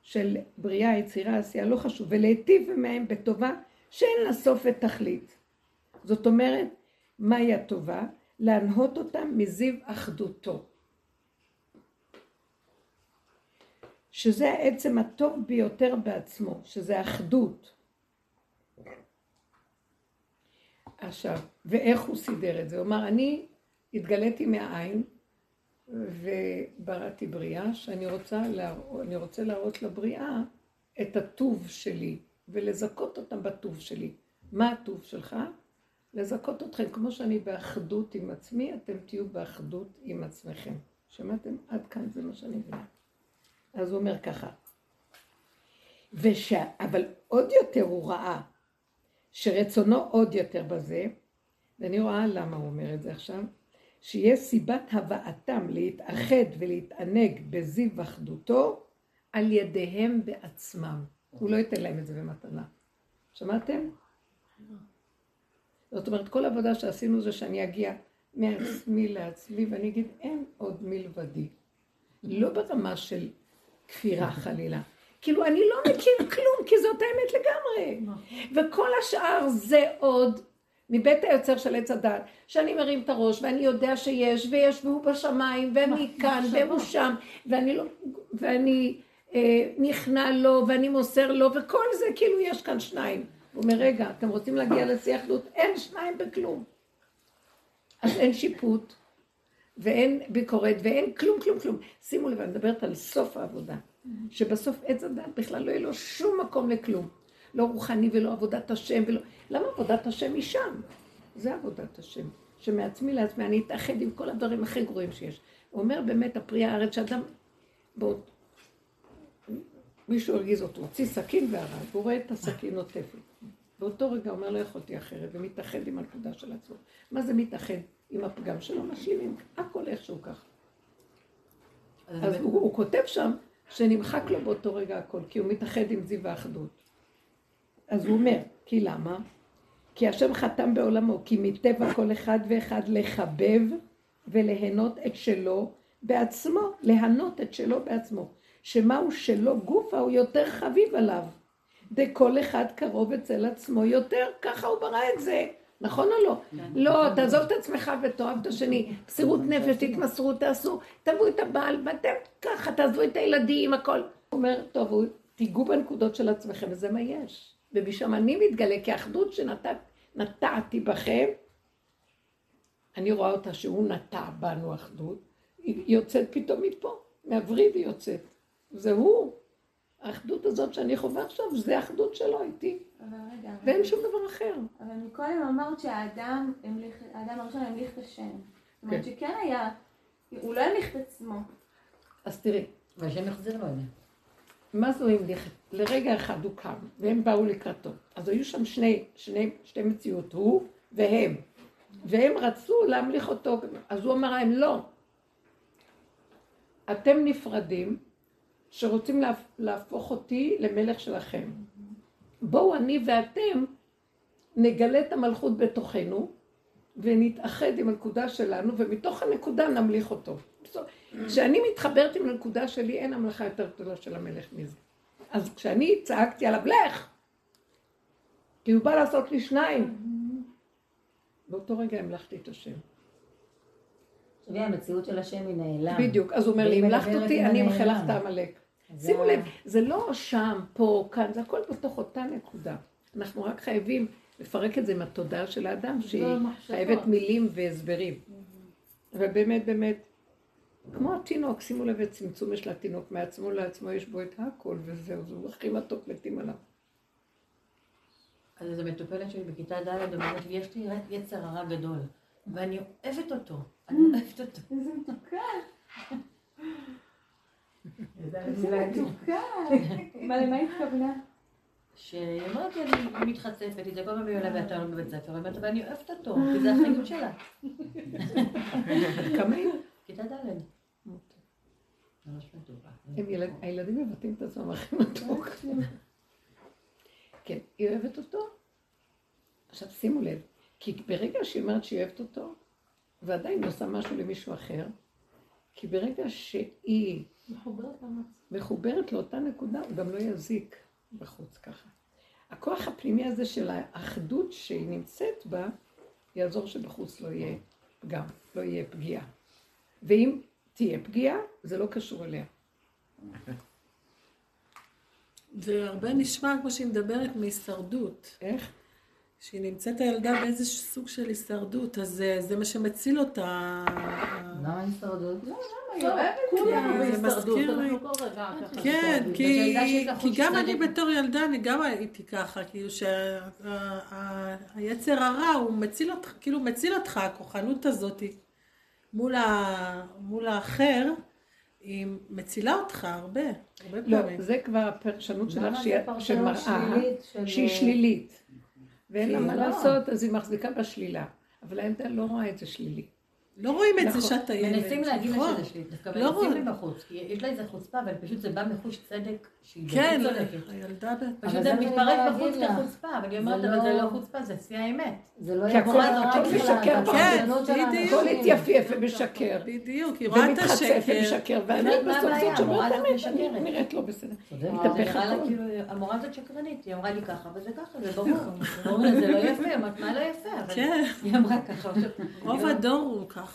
של בריאה, יצירה, עשייה, לא חשוב, ולהיטיב מהם בטובה, שאין לה סוף ותכלית. זאת אומרת, מהי הטובה? להנהות אותה מזיו אחדותו. שזה העצם הטוב ביותר בעצמו, שזה אחדות. עכשיו, ואיך הוא סידר את זה? הוא אמר, אני התגליתי מהעין, ובראתי בריאה, שאני רוצה להראות לבריאה את הטוב שלי, ולזכות אותם בטוב שלי. מה הטוב שלך? לזכות אתכם, כמו שאני באחדות עם עצמי, אתם תהיו באחדות עם עצמכם. שמעתם? עד כאן זה מה שאני מבינה. אז הוא אומר ככה, אבל עוד יותר הוא ראה, שרצונו עוד יותר בזה, ואני רואה למה הוא אומר את זה עכשיו, שיהיה סיבת הבאתם להתאחד ולהתענג בזיו אחדותו על ידיהם בעצמם. הוא לא ייתן להם את זה במתנה. שמעתם? זאת אומרת, כל עבודה שעשינו זה שאני אגיע מעצמי לעצמי ואני אגיד, אין עוד מלבדי. לא ברמה של כפירה חלילה. כאילו, אני לא מכיר כלום, כי זאת האמת לגמרי. וכל השאר זה עוד מבית היוצר של עץ הדעת, שאני מרים את הראש ואני יודע שיש, ויש והוא בשמיים, ואני כאן, והוא שם, ואני נכנע לו, ואני מוסר לו, וכל זה כאילו יש כאן שניים. הוא אומר, רגע, אתם רוצים להגיע לשיא אחדות? אין שניים בכלום. אז אין שיפוט, ואין ביקורת, ואין כלום, כלום, כלום. שימו לב, אני מדברת על סוף העבודה, שבסוף עץ הדעת בכלל לא יהיה לו שום מקום לכלום. לא רוחני ולא עבודת השם ולא... למה עבודת השם היא שם? זה עבודת השם, שמעצמי לעצמי, אני אתאחד עם כל הדברים הכי גרועים שיש. הוא אומר באמת, הפרי הארץ שאדם... מישהו הרגיז אותו, הוציא סכין והרג, הוא רואה את הסכין נוטפת. באותו רגע אומר, לא יכולתי אחרת, ומתאחד עם הנקודה של עצמו. מה זה מתאחד? עם הפגם שלו משלימים, הכל איכשהו ככה. אז הוא כותב שם, שנמחק לו באותו רגע הכל, כי הוא מתאחד עם זיו האחדות. אז הוא אומר, כי למה? כי השם חתם בעולמו, כי מטבע כל אחד ואחד לחבב ולהנות את שלו בעצמו, להנות את שלו בעצמו. שמהו שלו גופה הוא יותר חביב עליו. דכל אחד קרוב אצל עצמו יותר, ככה הוא ברא את זה. נכון או לא? לא, תעזוב את עצמך ותאהב את השני. מסירות נפש, תתמסרו, תעשו, תבואו את הבעל, ואתם ככה, תעזבו את הילדים, הכל. הוא אומר, טוב, תיגעו בנקודות של עצמכם, וזה מה יש. ובשם אני מתגלה, כי האחדות שנטעתי בכם, אני רואה אותה שהוא נטע בנו אחדות, היא יוצאת פתאום מפה, מעברי והיא יוצאת. זה הוא. האחדות הזאת שאני חווה עכשיו, זה האחדות שלו איתי. ואין שום דבר אחר. אבל מקודם אמרת שהאדם הראשון המליך את השם. זאת אומרת שכן היה, הוא לא המליך את עצמו. אז תראי. והשם יחזיר לו עליה. מה זו המליך? לרגע אחד הוא קם, והם באו לקראתו. אז היו שם שתי מציאות, הוא והם. והם רצו להמליך אותו, אז הוא אמר להם, לא. אתם נפרדים, שרוצים להפוך אותי למלך שלכם. בואו אני ואתם נגלה את המלכות בתוכנו, ונתאחד עם הנקודה שלנו, ומתוך הנקודה נמליך אותו. כשאני מתחברת עם הנקודה שלי, אין המלכה יותר גדולה של המלך מזה. אז כשאני צעקתי עליו, לך! כי הוא בא לעשות לי שניים. באותו רגע המלכתי את השם. והמציאות של השם היא נעלם. בדיוק, אז הוא אומר לי, אם לחת אותי, אני מחלך את המלך. שימו לב, זה לא שם, פה, כאן, זה הכל בתוך אותה נקודה. אנחנו רק חייבים לפרק את זה עם התודעה של האדם, שהיא חייבת מילים והסברים. ובאמת, באמת, כמו התינוק, שימו לב את צמצום של התינוק, מעצמו לעצמו יש בו את הכל וזהו, זהו, הכי מתוק מתים עליו. אז המטופלת שלי בכיתה ד' אומרת, יש לי יצר הרע גדול, ואני אוהבת אותו. אני אוהבת אותו. איזה מתוקה. איזה מתוקה. מה התכוונה? שהיא אומרת לי, אני מתחצפת, היא זה כל מיני עולה ואתה עולה בבית ספר, אבל אני אוהבת אותו, כי זה החיים שלה. כמה? כיתה ד'. ממש מתוקה. הילדים מבטאים את עצמם הכי מתוק. כן, היא אוהבת אותו. עכשיו שימו לב, כי ברגע שהיא אומרת שהיא אוהבת אותו, ועדיין עושה משהו למישהו אחר, כי ברגע שהיא מחוברת לאותה נקודה, הוא גם לא יזיק בחוץ ככה. הכוח הפנימי הזה של האחדות שהיא נמצאת בה, יעזור שבחוץ לא יהיה פגם, לא יהיה פגיעה. ואם תהיה פגיעה, זה לא קשור אליה. זה הרבה נשמע כמו שהיא מדברת מהישרדות. איך? שהיא נמצאת הילדה באיזה סוג של הישרדות, אז זה מה שמציל אותה. למה הישרדות? לא, למה, כולנו בהישרדות, אנחנו כל רגע ככה. כן, כי גם אני בתור ילדה, אני גם הייתי ככה, כאילו שהיצר הרע הוא מציל אותך, כאילו מציל אותך, הכוחנות הזאת מול האחר, היא מצילה אותך הרבה, הרבה פעמים. לא, זה כבר הפרשנות שלך שמראה, שהיא שלילית. ואין לה מה לעשות, אז היא מחזיקה בשלילה. אבל העמדה לא רואה את זה שלילי. לא רואים את זה שאת הילד. מנסים להגיד לה שזה שלילי, דווקא מנסים מבחוץ. יש לה איזה חוצפה, אבל פשוט זה בא מחוש צדק שהיא כן צודקת. הילדה בטח. פשוט זה מתפרק בחוץ כחוצפה, אבל היא אומרת, אבל זה לא חוצפה, זה שיא האמת. זה לא משקר בחוץ. כל התייפייפה משקר. בדיוק, היא רואה את השקר. ומתחצפת משקר, והאמת בסוף זאת שאומרת, האמת נראית לא בסדר. המורה הזאת שקרנית, היא אמרה לי ככה, וזה ככה, זה ברור. זה לא יפה, אמרת מה לא יפה, היא אמרה ככה. רוב הדור הוא ככה.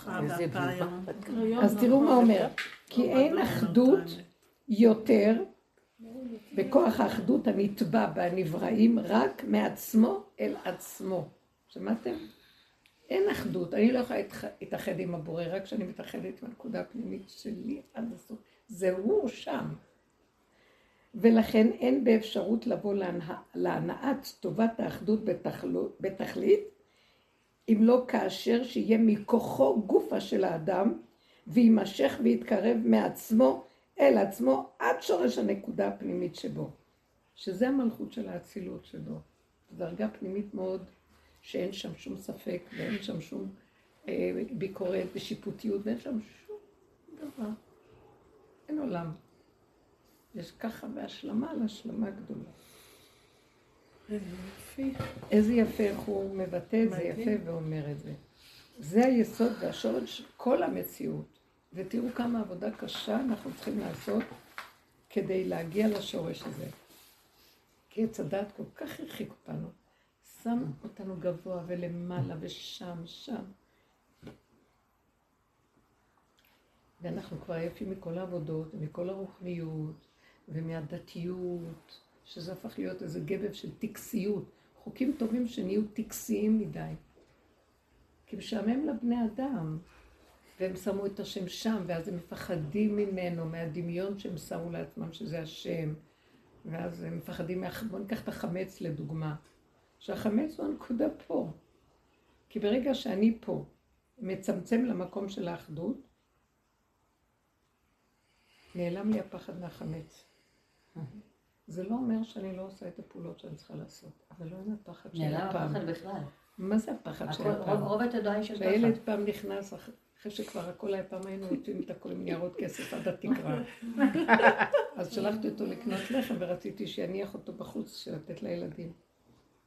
אז תראו מה אומר, כי אין אחדות יותר, בכוח האחדות הנטבע בנבראים רק מעצמו אל עצמו. שמעתם? אין אחדות. אני לא יכולה להתאחד עם הבורא, רק כשאני מתאחדת עם הנקודה הפנימית שלי עד הסוף. זה הוא שם. ולכן אין באפשרות לבוא להנעת טובת האחדות בתכלית, אם לא כאשר שיהיה מכוחו גופה של האדם, וימשך ויתקרב מעצמו אל עצמו עד שורש הנקודה הפנימית שבו. שזה המלכות של האצילות שלו. דרגה פנימית מאוד, שאין שם שום ספק, ואין שם שום ביקורת ושיפוטיות, ואין שם שום דבר. אין עולם. יש ככה בהשלמה על השלמה גדולה. איזה יפה. איזה יפה איך הוא מבטא את זה יפה ואומר את זה. זה היסוד והשורש של כל המציאות. ותראו כמה עבודה קשה אנחנו צריכים לעשות כדי להגיע לשורש הזה. כי הצדת כל כך הרחיק אותנו. שם אותנו גבוה ולמעלה ושם, שם. ואנחנו כבר עייפים מכל העבודות ומכל הרוחניות ומהדתיות, שזה הפך להיות איזה גבב של טקסיות. חוקים טובים שנהיו טקסיים מדי. כי משעמם לבני אדם. והם שמו את השם שם, ואז הם מפחדים ממנו, מהדמיון שהם שמו לעצמם שזה השם. ואז הם מפחדים, בוא ניקח את החמץ לדוגמה. שהחמץ הוא הנקודה פה. כי ברגע שאני פה, מצמצם למקום של האחדות, נעלם לי הפחד מהחמץ. זה לא אומר שאני לא עושה את הפעולות שאני צריכה לעשות, אבל לא אין הפחד של הפעם. נעלם הפחד בכלל. מה זה הפחד של הפעם? רוב התודעה היא של פחד. שהילד פעם נכנס אחרי שכבר הכל היה פעם היינו יוצאים את הכל עם ניירות כסף עד התקרה. אז שלחתי אותו לקנות לחם ורציתי שיניח אותו בחוץ שלתת לילדים.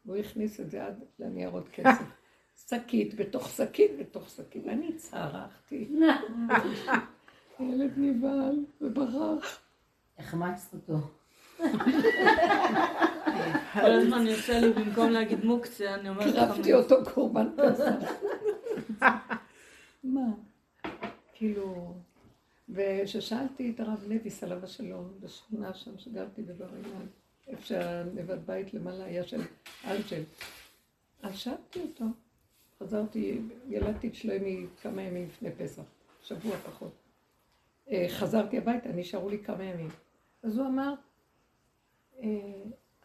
והוא הכניס את זה עד לניירות כסף. שקית בתוך שקית בתוך שקית, ואני צערחתי. הילד ניבל וברח. החמצת אותו. כל הזמן יוצא לי במקום להגיד מוקציה, אני אומרת... קרבתי אותו קורבן פסח. מה? כאילו... וכששאלתי את הרב לויס עליו השלום, בשכונה שם שגרתי בבר אילן, איפה שהנבד בית למעלה היה של אלג'ל. אז שאלתי אותו. חזרתי, ילדתי את שלומי כמה ימים לפני פסח, שבוע פחות. חזרתי הביתה, נשארו לי כמה ימים. אז הוא אמר,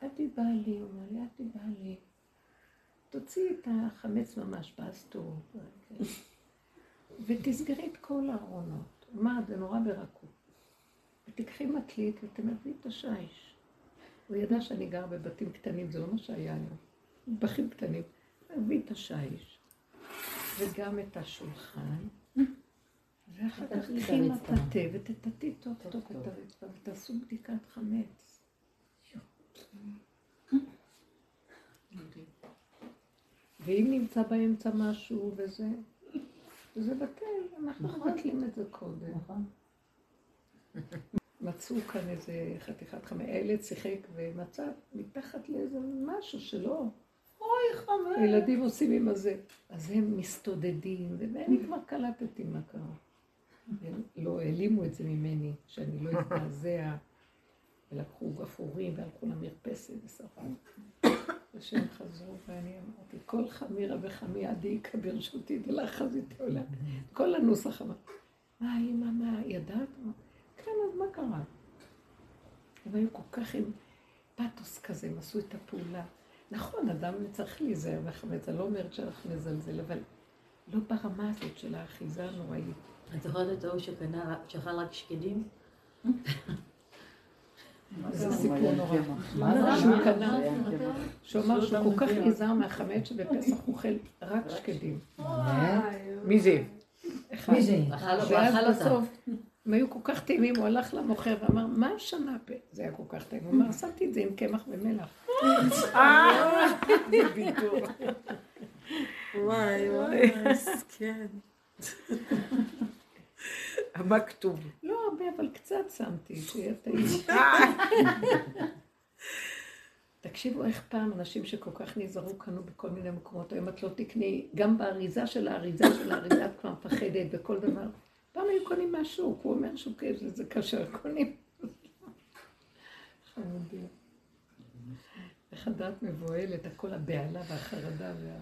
אל תיבא לי, הוא אמר לי, אל תיבא לי. תוציאי את החמץ ממש באסטור. ותסגרי את כל הארונות. הוא אמר, זה נורא ברקות. ותקחי מקליט ותמזלי את השיש. הוא ידע שאני גר בבתים קטנים, זה לא מה שהיה היום. בבתים קטנים. תביא את השיש. וגם את השולחן. ואחר כך תקחי מטאטה ותטטי טוב טוב ותעשו בדיקת חמץ. ואם נמצא באמצע משהו וזה, זה בטל, אנחנו חותלים את זה קודם. מצאו כאן איזה חתיכת חמץ, הילד שיחק ומצא מתחת לאיזה משהו שלא. אוי חמץ. הילדים עושים עם הזה. אז הם מסתודדים, ואני כבר קלטתי מה קרה. לא העלימו את זה ממני, שאני לא אתנזע, ולקחו גפורים והלכו למרפסת וסחרו. ושהם חזרו ואני אמרתי, כל חמירה וחמי עדיקה ברשותי דלחזית העולם. כל הנוסח אמר, מה אמא, מה, ידעת? כן, אז מה קרה? הם היו כל כך עם פאטוס כזה, הם עשו את הפעולה. נכון, אדם צריך להיזהר בחמץ, אני לא אומרת שאנחנו נזלזל, אבל לא ברמה הזאת של האחיזה הנוראית. את זוכרת את ההוא שאכל רק שקדים? זה סיפור נורא. מה זה? שהוא קנה. שאומר שהוא כל כך נזהר מהחמץ שבפסח הוא אוכל רק שקדים. מי זה? מי זה? ואז בסוף, הם היו כל כך טעימים, הוא הלך למוכר ואמר, מה השנה פה? זה היה כל כך טעים. הוא אמר, שמתי את זה עם קמח ומלח. זה ביטור. וואי, וואי, סכן. מה כתוב? לא הרבה, אבל קצת שמתי, שיהיה טעים. תקשיבו איך פעם אנשים שכל כך נזהרו קנו בכל מיני מקומות, היום את לא תקני, גם באריזה של האריזה של האריזה, את כבר פחדת בכל דבר. פעם היו קונים מהשוק, הוא אומר שהוא כזה, זה כאשר קונים. חמודי. איך הדעת מבועלת, הכל הבעלה והחרדה וה...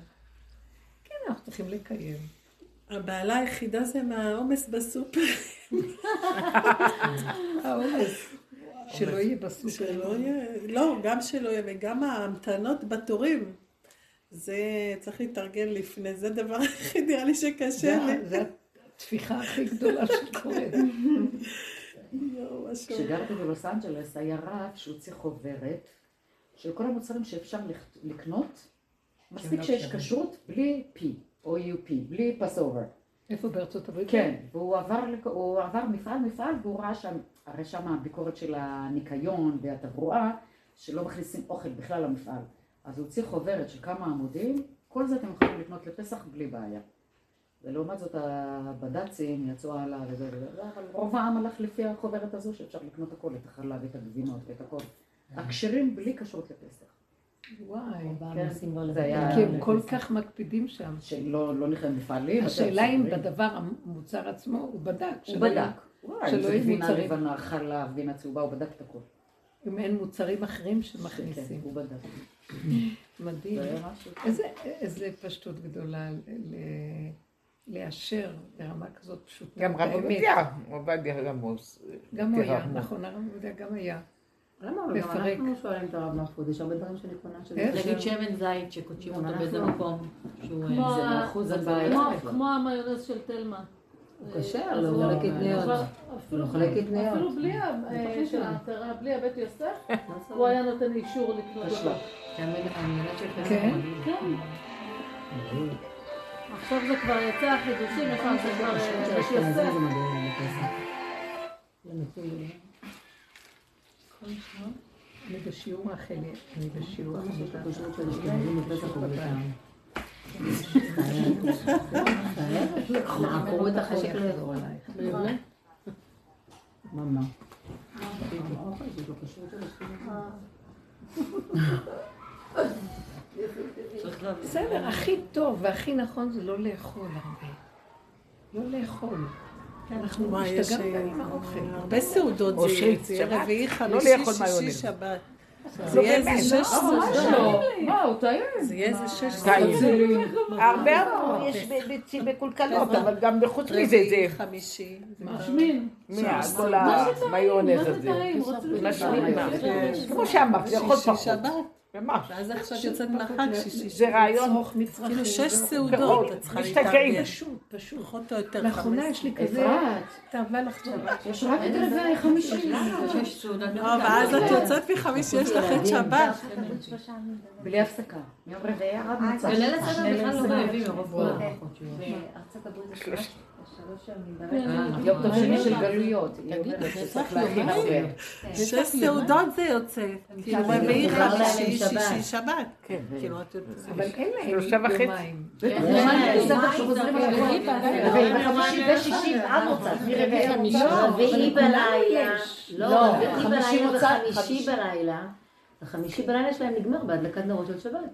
כן, אנחנו צריכים לקיים. הבעלה היחידה זה מהעומס בסופר. העומס. שלא יהיה בסופר. לא, גם שלא יהיה, וגם ההמתנות בתורים. זה צריך להתארגן לפני, זה דבר הכי נראה לי שקשה לי. זה התפיחה הכי גדולה שקורית. כשגרתי בלוס אנג'לס היה רב שהוציא חוברת של כל המוצרים שאפשר לקנות, מספיק שיש כשרות בלי פי. או UP, בלי פסובר. איפה בארצות הברית? כן, והוא עבר מפעל והוא ראה שם, הרי שם הביקורת של הניקיון והתברואה, שלא מכניסים אוכל בכלל למפעל. אז הוא הוציא חוברת של כמה עמודים, כל זה אתם יכולים לקנות לפסח בלי בעיה. ולעומת זאת הבד"צים יצאו הלאה וזה, אבל רוב העם הלך לפי החוברת הזו שאפשר לקנות הכל, את החלב, את הגבינות ואת הכל. הכשרים בלי כשרות לפסח. וואי, זה היה... כי הם כל כך מקפידים שם. שלא נכנסים מפעלים. השאלה אם בדבר המוצר עצמו, הוא בדק. הוא בדק. וואי, זה גבינה לבנה, חלב, גבינה צהובה, הוא בדק את הכל. אם אין מוצרים אחרים שמכניסים. הוא בדק. מדהים. איזה פשטות גדולה לאשר ברמה כזאת פשוט. גם רב עובדיה, עובדיה גם עושה. גם היה, נכון, הרב עובדיה גם היה. למה? אבל גם אנחנו שואלים את הרב מהחוד, יש הרבה דברים שאני קונה שזה... נגיד שמן זית שקודשים אותו באיזה מקום שהוא... כמו המיונז של תלמה. הוא קשה, אבל הוא חלק קטניות. אפילו בלי הבית יוסף, הוא היה נותן אישור לקנות אותו. המיונז של תלמה. כן? כן. עכשיו זה כבר יצא החידושים, נכון? זה כבר בית יוסף. אני בשיעור האחלת, אני בשיעור האחלת. נעקרו את החשק לעזור עלייך. ממה? בסדר, הכי טוב והכי נכון זה לא לאכול הרבה. לא לאכול. אנחנו משתגעים עם האוכל. הרבה סעודות זה יהיה רביעי, חמישי, שישי, שבת. זה יהיה איזה 6 סעודות. וואו, טעים. זה יהיה איזה 6 סעודות. הרבה אמרו, יש ביצים בקולקלות, אבל גם בחוץ מזה זה... חמישי. משמין. כל המיונז הזה. משמין. כמו שאמרת, זה יכול פחות. ואז עכשיו יוצאת מהחג שישי. זה רעיון, כאילו 6 סעודות, אתה צריכה להתארגן. פשוט, פחות או יותר 15. לאחרונה יש לי כזה, תאווה לחזור. יש רק את רבעי חמישי. ואז את יוצאת מחמישי, יש לך את שבת. בלי הפסקה. יום רבעי הרב מצא. בליל הסדר בכלל לא רעבים, הרוב רעב. בארצות הברית יש שלוש. יום טוב שני של גלויות. שש סעודות זה יוצא. כאילו רבעי חמישי, שישי, שבת. כן. אבל אין להם יומיים. וחמישי ושישי במוצא. רבעי בלילה. לא, וחמישי בלילה. החמישי בלילה שלהם נגמר בהדלקת נרות של שבת.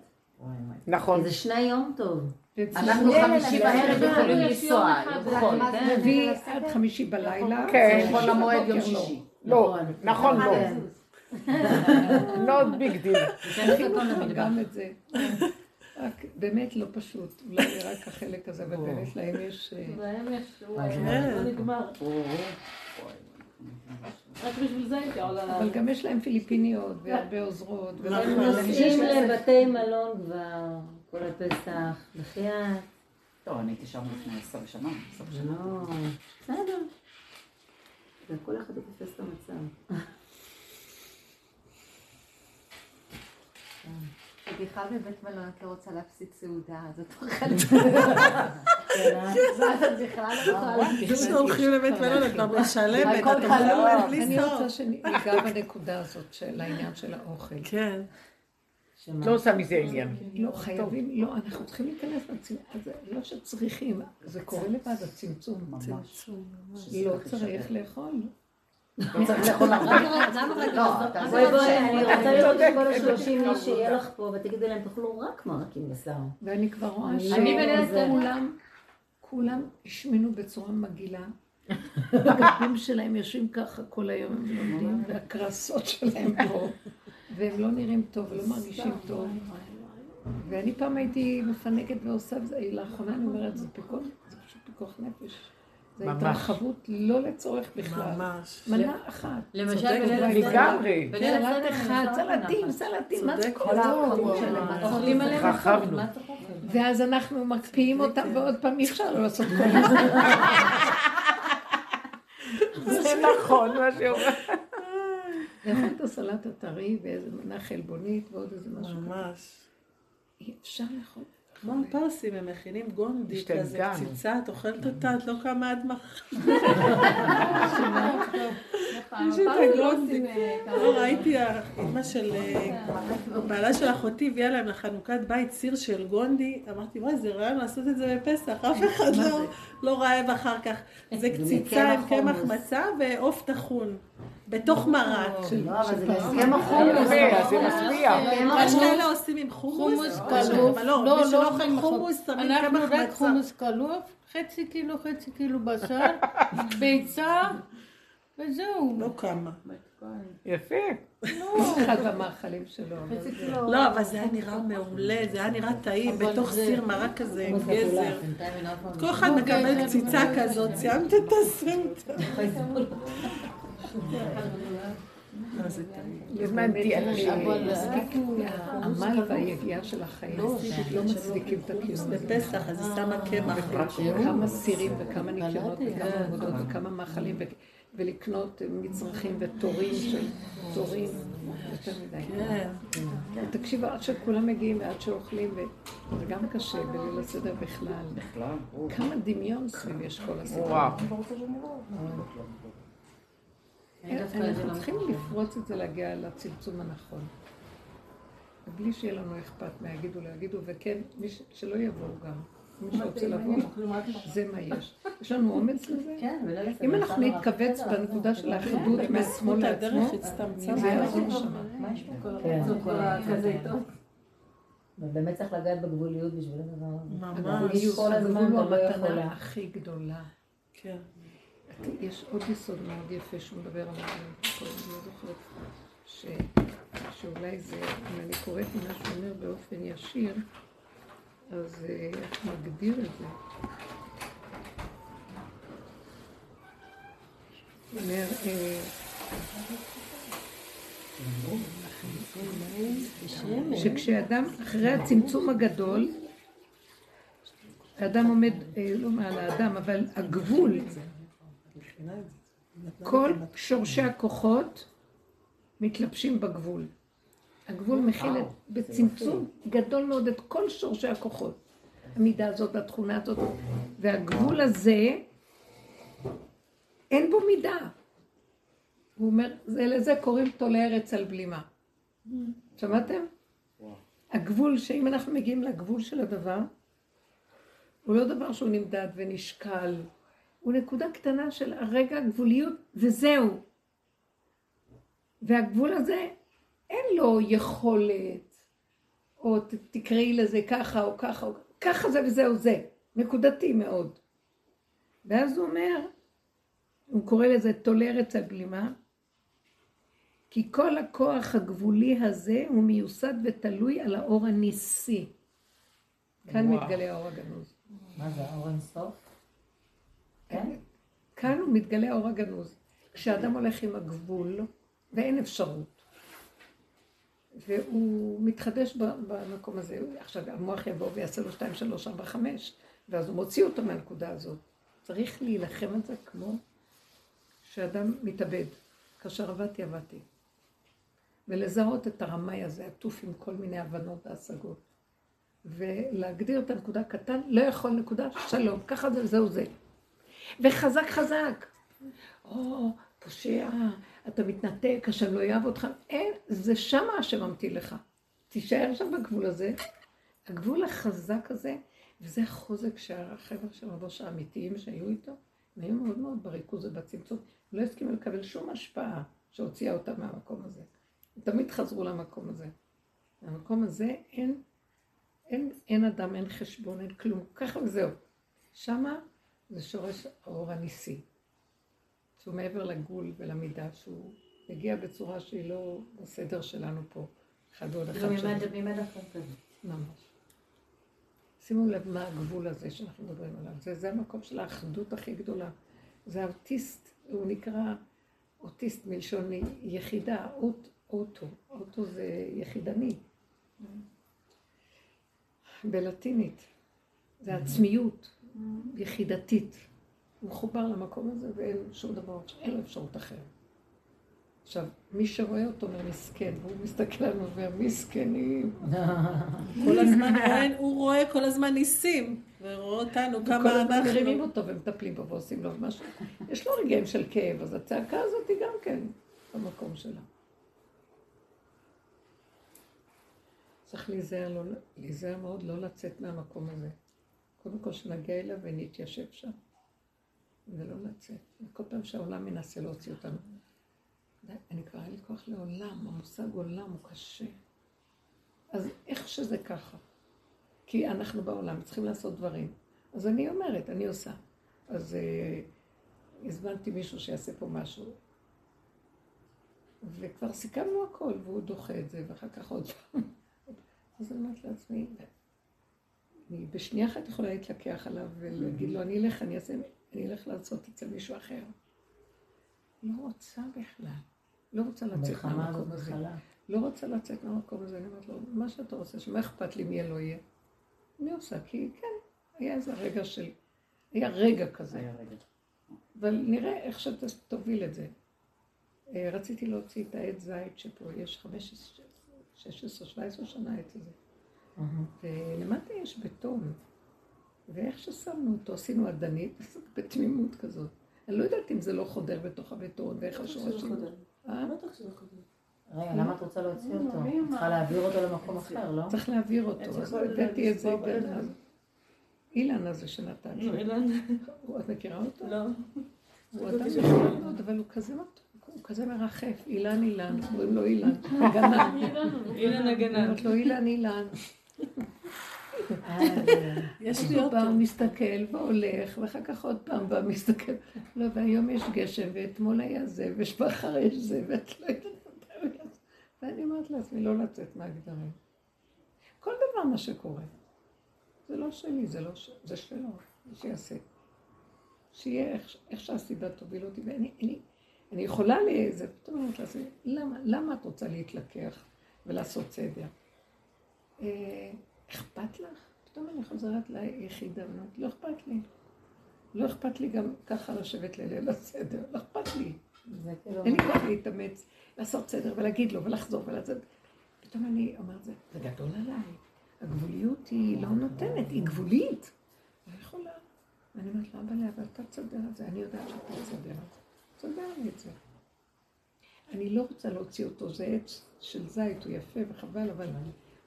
נכון. זה שני יום טוב. אנחנו חמישי בערב יכולים לנסוע, נכון, רביעי עד חמישי בלילה, זה נכון למועד יום שישי. לא, נכון לא. Not big deal. גם את זה. באמת לא פשוט, אולי רק החלק הזה, אבל באמת להם יש... להם יש, לא נגמר. רק בשביל זה הייתי עולה. אבל גם יש להם פיליפיניות והרבה עוזרות. נוסעים לבתי מלון כבר. כל הפסח, בחיית, לא, אני הייתי שם לפני 10 שנה. לא, בסדר. זה כל אחד תופס את המצב. בדיחה בבית מלון, את לא רוצה להפסיק סעודה, אז את אוכל את זה. את בכלל לא יכולה לדעת. כשאתם הולכים לבית מלון, את כבר משלמת, את אומרת לי סוף. אני רוצה שניגע בנקודה הזאת של העניין של האוכל. כן. לא עושה מזה עניין. לא, חייבים, לא, אנחנו צריכים להיכנס לצמצום, זה לא שצריכים, זה קורה לבד, הצמצום ממש. לא צריך לאכול. לא צריך לאכול הרבה. אז אני רוצה להיות כל 30 מי שיהיה לך פה, ותגידי להם, תאכלו רק מרק עם בשר. ואני כבר רואה שכולם השמנו בצורה מגעילה. הגבים שלהם יושבים ככה כל היום, הם לומדים, והקרסות שלהם פה. והם לא נראים טוב, לא מרגישים טוב. ואני פעם הייתי מפנקת ועושה, לאחרונה אני אומרת, זה פיקוח, זה פשוט פיקוח נפש. זו התרחבות לא לצורך בכלל. ממש. מנה אחת. למשל, לגמרי. סלט אחד, סלטים, מה זה כל החברות שלהם? אוכלים עליהם אחת, מה אתה חושב? ואז אנחנו מקפיאים אותם, ועוד פעם אי אפשר לא לעשות כל זה. זה נכון מה שאומר. ואחר את הסלט הטרי ואיזה מנה חלבונית ועוד איזה משהו. ממש. אי אפשר לאכול. כמו הפרסים, הם מכינים גונדי כזה קציצה, את אוכלת אותה, את לא קמה עד מחר. יש את הגונדי. ראיתי האמא של בעלה של אחותי, הביאה להם לחנוכת בית סיר של גונדי, אמרתי, וואי, זה רעיון לעשות את זה בפסח, אף אחד לא רעב אחר כך. זה קציצה עם קמח מצה ועוף טחון. בתוך מרק. לא, אבל זה מספיע מחומוס. זה מספיע. מה שאלה עושים עם חומוס? קלוף. לא, חומוס. אנחנו רק חומוס קלוף, חצי קילו בשר, ביצה, וזהו. לא כמה. יפה. אחד במאכלים שלו. לא, אבל זה היה נראה מעולה, זה היה נראה טעים, בתוך סיר מרק כזה, גזר. כל אחד מקבל קציצה כזאת, ציימת את הסרט. הזמנתי על העמל והיגיעה של החיים לא מצדיקים את הקיום בפסח, אז היא שמה כמה סירים וכמה ניקיונות וכמה עבודות וכמה מאכלים ולקנות מצרכים ותורים של תורים יותר מדי. תקשיב, עד שכולם מגיעים ועד שאוכלים, וזה גם קשה בליל הסדר בכלל. כמה דמיון סביב יש כל הסדר. אנחנו צריכים לפרוץ את זה, להגיע לצמצום הנכון. בלי שיהיה לנו אכפת מה יגידו, לא יגידו, וכן, מי שלא יבואו גם. מי שרוצה לבוא, זה מה יש. יש לנו אומץ לזה? אם אנחנו נתכווץ בנקודה של האחידות מהשמאל לעצמו, זה יעזור שמה. מה יש בכל כזה איתו? באמת צריך לגעת בגבוליות בשביל הדבר הזה. ממש, הגבול המתנה הכי גדולה. כן. יש עוד יסוד מאוד יפה שהוא מדבר על זה, אני זוכרת שאולי זה, אם אני קוראת ממה שהוא אומר באופן ישיר, אז איך מגדיר את זה? הוא אומר, שכשאדם, אחרי הצמצום הגדול, האדם עומד, לא מעל האדם, אבל הגבול, כל שורשי הכוחות מתלבשים בגבול. הגבול מכיל בצמצום גדול מאוד את כל שורשי הכוחות. המידה הזאת, התכונה הזאת, והגבול הזה אין בו מידה. הוא אומר, לזה קוראים תולה ארץ על בלימה. שמעתם? הגבול, שאם אנחנו מגיעים לגבול של הדבר, הוא לא דבר שהוא נמדד ונשקל, הוא נקודה קטנה של הרגע הגבוליות, וזהו. והגבול הזה אין לו יכולת, או תקראי לזה ככה או ככה, או ככה זה וזהו זה, נקודתי מאוד. ואז הוא אומר, הוא קורא לזה תולרץ הגלימה, כי כל הכוח הגבולי הזה הוא מיוסד ותלוי על האור הניסי. כאן מתגלה האור הגנוז. מה זה האור הנסוף? כאן הוא מתגלה האור הגנוז, כשאדם הולך עם הגבול ואין אפשרות, והוא מתחדש במקום הזה. עכשיו המוח יבוא ויעשה לו 2, 3, 4, 5, ואז הוא מוציא אותו מהנקודה הזאת. צריך להילחם על זה כמו שאדם מתאבד. כאשר עבדתי. ולזהות את הרמאי הזה, עטוף עם כל מיני הבנות והשגות. ולהגדיר את הנקודה קטן, לא יכול נקודה, שלום. ככה זה, זהו זה. וחזק. פושע, אתה מתנתק, השם לא יאהב אותך. אין, זה שמה שממתין לך. תישאר שם בגבול הזה. הגבול החזק הזה, וזה החוזק שהחבר של הרבוש האמיתיים שהיו איתו, הם היו מאוד מאוד בריכוז ובצמצום. לא הסכימו לקבל שום השפעה שהוציאה אותה מהמקום הזה. הם תמיד חזרו למקום הזה. במקום הזה אין אדם, אין חשבון, אין כלום. ככה וזהו. שמה זה שורש האור הניסי. שהוא מעבר לגול ולמידה, שהוא מגיע בצורה שהיא לא בסדר שלנו פה. אחד עוד אחד שלנו. ממד הפרטה. ממש. שימו לב מה הגבול הזה שאנחנו מדברים עליו. זה המקום של האחדות הכי גדולה. זה אוטיסט, הוא נקרא אוטיסט מלשון יחידה, אוטו. אוטו זה יחידני. בלטינית. זה עצמיות יחידתית. הוא מחובר למקום הזה ואין שום דבר, אין לו אפשרות אחרת. עכשיו, מי שרואה אותו מסכן, הוא מסתכל עלינו והמסכנים. הוא רואה כל הזמן ניסים, ורואה אותנו כמה אנחנו... מרימים אותו ומטפלים בו ועושים לו משהו. יש לו רגעים של כאב, אז הצעקה הזאת היא גם כן במקום שלה. צריך להיזהר מאוד לא לצאת מהמקום הזה. קודם כל שנגיע אליו ונתיישב שם. ולא לצאת. כל פעם שהעולם מנסה להוציא אותנו. אני כבר אין לי כוח לעולם, המושג עולם הוא קשה. אז איך שזה ככה? כי אנחנו בעולם צריכים לעשות דברים. אז אני אומרת, אני עושה. אז הזמנתי מישהו שיעשה פה משהו. וכבר סיכמנו הכל, והוא דוחה את זה, ואחר כך עוד פעם. אז אני אומרת לעצמי, אני בשנייה אחת יכולה להתלקח עליו ולהגיד לו, אני אלך, אני אלך לעשות אצל מישהו אחר. לא רוצה בכלל. לא רוצה לצאת מהמקום הזה. לא רוצה לצאת מהמקום הזה. אני אומרת לו, מה שאתה רוצה, שמה אכפת לי מי לא יהיה? אני עושה, כי כן, היה איזה רגע של... היה רגע כזה. היה רגע. אבל נראה איך שאתה תוביל את זה. רציתי להוציא את העץ זית שפה, יש 16-17 שנה העץ הזה. ולמטה יש בטון. ואיך ששמנו אותו, עשינו עדנית, בתמימות כזאת. אני לא יודעת אם זה לא חודר בתוך הבטון, ואיך השורש שלו. לא בטח שזה חודר. רגע, למה את רוצה להוציא אותו? צריכה להעביר אותו למקום אחר, לא? צריך להעביר אותו, אז הבאתי את זה אילן. אילן הזה שנתן. אילן. את מכירה אותו? לא. הוא אדם מכיר מאוד, אבל הוא כזה מרחף. אילן, קוראים לו אילן. הגנן. אילן. אומרת לו אילן. יש לי אותו. הוא בא, מסתכל והולך, ואחר כך עוד פעם בא, מסתכל. לא, והיום יש גשם, ואתמול היה זה, ושבחר יש זה, ואת לא יודעת. ואני אמרת לעצמי, לא לצאת מהגדרים. כל דבר מה שקורה. זה לא שלי, זה שלו, שיעשה. שיהיה איך שהסיבה תוביל אותי, ואני יכולה לזה. פתאום אמרת לעצמי, למה את רוצה להתלקח ולעשות סדר? אכפת לך? פתאום אני חוזרת ליחידה, לא אכפת לי. לא אכפת לי גם ככה לשבת לליל הסדר, לא אכפת לי. אין לי כוח להתאמץ, לעשות סדר ולהגיד לו ולחזור ולצאת. פתאום אני אומרת, זה גדול עליי. הגבוליות היא לא נותנת, היא גבולית. לא יכולה. ואני אומרת לו, אבא, אבל אתה תסדר את זה, אני יודעת שאתה תסדר את זה. תסדר את זה. אני לא רוצה להוציא אותו, זה עץ של זית, הוא יפה וחבל, אבל...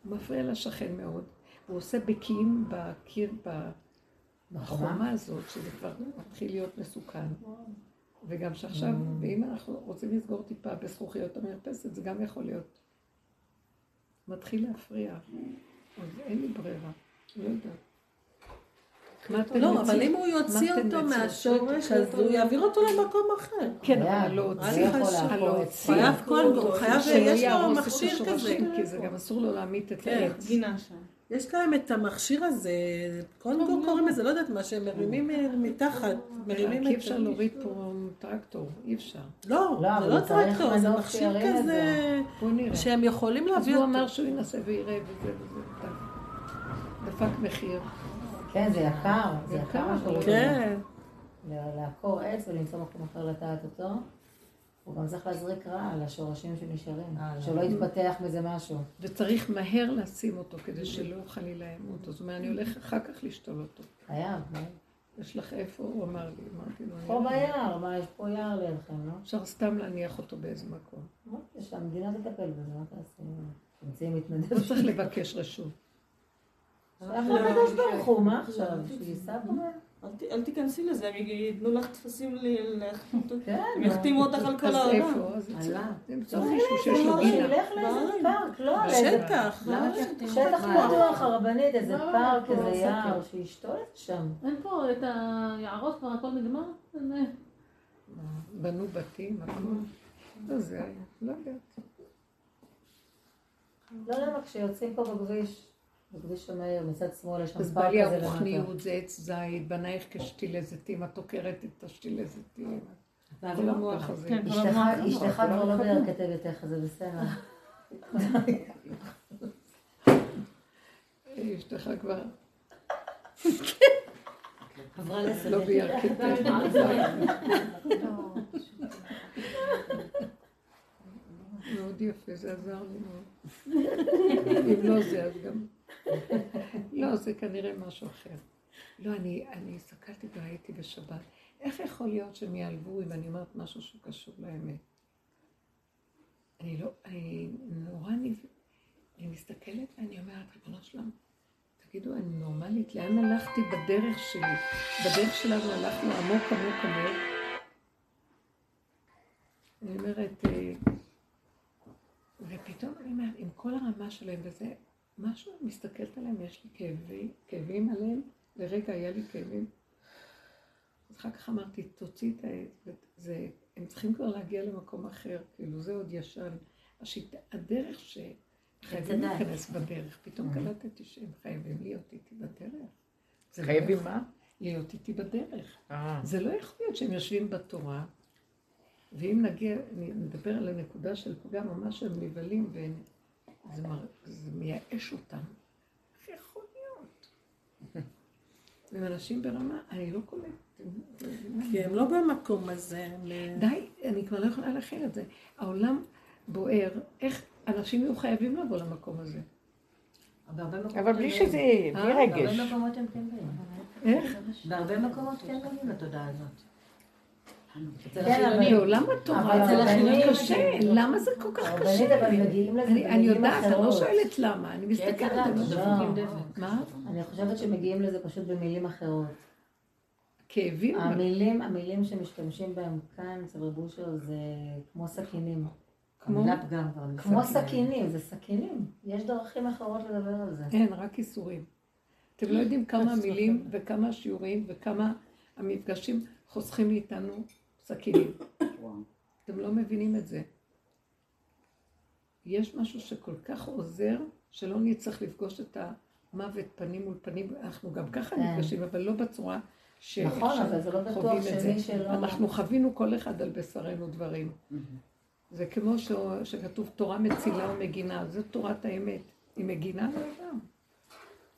הוא מפריע לשכן מאוד, הוא עושה בקיעים בקיר, בחומה הזאת, שזה כבר מתחיל להיות מסוכן. וגם שעכשיו, ואם אנחנו רוצים לסגור טיפה בזכוכיות המרפסת, זה גם יכול להיות. מתחיל להפריע, אז אין לי ברירה, לא יודעת. לא, אבל אם הוא יוציא אותו מהשורש, אז הוא יעביר אותו למקום אחר. כן, אבל לא הוציא חשוב. חייב קונגו, חייב, יש לו מכשיר כזה. כי זה גם אסור לו להעמיד את העץ. יש להם את המכשיר הזה, קונגו קוראים לזה, לא יודעת מה, שהם מרימים מתחת. כי אי אפשר להוריד פה טרקטור, אי אפשר. לא, זה לא טרקטור, זה מכשיר כזה שהם יכולים להביא אותו. אז הוא אמר שהוא ינסה ויראה וזה וזה. דפק מחיר. כן, זה יקר, זה יקר מה שקוראים. כן. לעקור עץ ולמצוא מקום אחר לטעת אותו. הוא גם צריך להזריק רע על השורשים שנשארים, שלא יתפתח בזה משהו. וצריך מהר לשים אותו כדי שלא חלילה ימות. זאת אומרת, אני הולך אחר כך לשתול אותו. חייב, מה? יש לך איפה? הוא אמר לי, אמרתי לו. פה ביער, מה יש פה יער לידכם, לא? אפשר סתם להניח אותו באיזה מקום. אמרתי שהמדינה תטפל בזה, מה תעשי? תמצאים מתנדב. לא צריך לבקש רשות. עכשיו נדש ברוך הוא, מה עכשיו? שייסה פה? אל תיכנסי לזה, הם יתנו לך תפסים ללכת. כן. הם יחתימו אותך על כל העולם. אז איפה? עלה. צריך מישהו שיש לו גינה. תלך לאיזה פארק, לא על איזה... שטח. שטח פתוח, הרבנית, איזה פארק, איזה יער, שישתולת שם. אין פה את היערות כבר, הכל נגמר? בנו בתים, הכל. לא זה, לא יודעת. לא למה כשיוצאים פה בגביש, בגביש שמאיר, מצד שמאל, יש שם פארק כזה למטה. אז בא לי הרוחניות, זה עץ זית, בנייך כשתילי זיתים, את עוקרת את השתילי זיתים. כל המוח הזה. אשתך כבר לא בער כתבת איך, זה בסדר. אשתך כבר... עברה לסדר. לא בער כתבת. מאוד יפה, זה עזר לי מאוד. אם לא זה, אז גם... לא, זה כנראה משהו אחר. לא, אני הסתכלתי והייתי בשבת. איך יכול להיות שהם יעלבו אם אני אומרת משהו שהוא קשור לאמת? אני לא... אני נורא... אני מסתכלת ואני אומרת, ריבונו שלמה, תגידו, אני נורמלית, לאן הלכתי בדרך שלי? בדרך שלנו הלכנו עמוק עמוק עמוק. אני אומרת... ופתאום אני אומרת, עם כל הרמה שלהם וזה, משהו מסתכלת עליהם, יש לי כאבים עליהם, לרגע היה לי כאבים. אז אחר כך אמרתי, תוציא את העץ, הם צריכים כבר להגיע למקום אחר, כאילו זה עוד ישן. הדרך שחייבים להיכנס בדרך, פתאום קלטתי שהם חייבים להיות איתי בדרך. חייבים מה? להיות איתי בדרך. זה לא יכול להיות שהם יושבים בתורה, ואם נגיע, נדבר על הנקודה של פגע ממש הם נבלים וזה מייאש אותם. איך יכול להיות? הם אנשים ברמה, אני לא קולטת. כי הם לא במקום הזה. די, אני כבר לא יכולה להכין את זה. העולם בוער, איך אנשים יהיו חייבים לבוא למקום הזה. אבל בלי שזה, בלי רגש. בהרבה מקומות הם כן באים. איך? בהרבה מקומות כן באים לתודעה הזאת. למה תורה? למה זה כל כך קשה? אני יודעת, אני לא שואלת למה, אני מסתכלת על זה. אני חושבת שמגיעים לזה פשוט במילים אחרות. כאבים? המילים שמשתמשים בהם כאן, צברבו שלו, זה כמו סכינים. כמו סכינים, זה סכינים. יש דרכים אחרות לדבר על זה. אין, רק איסורים. אתם לא יודעים כמה מילים וכמה שיעורים וכמה המפגשים... חוסכים מאיתנו סכינים. אתם לא מבינים את זה. יש משהו שכל כך עוזר, שלא נצטרך לפגוש את המוות פנים מול פנים, אנחנו גם ככה נפגשים, אבל לא בצורה שאנחנו חווים את זה. אנחנו חווינו כל אחד על בשרנו דברים. זה כמו שכתוב תורה מצילה ומגינה, זו תורת האמת. היא מגינה לאדם.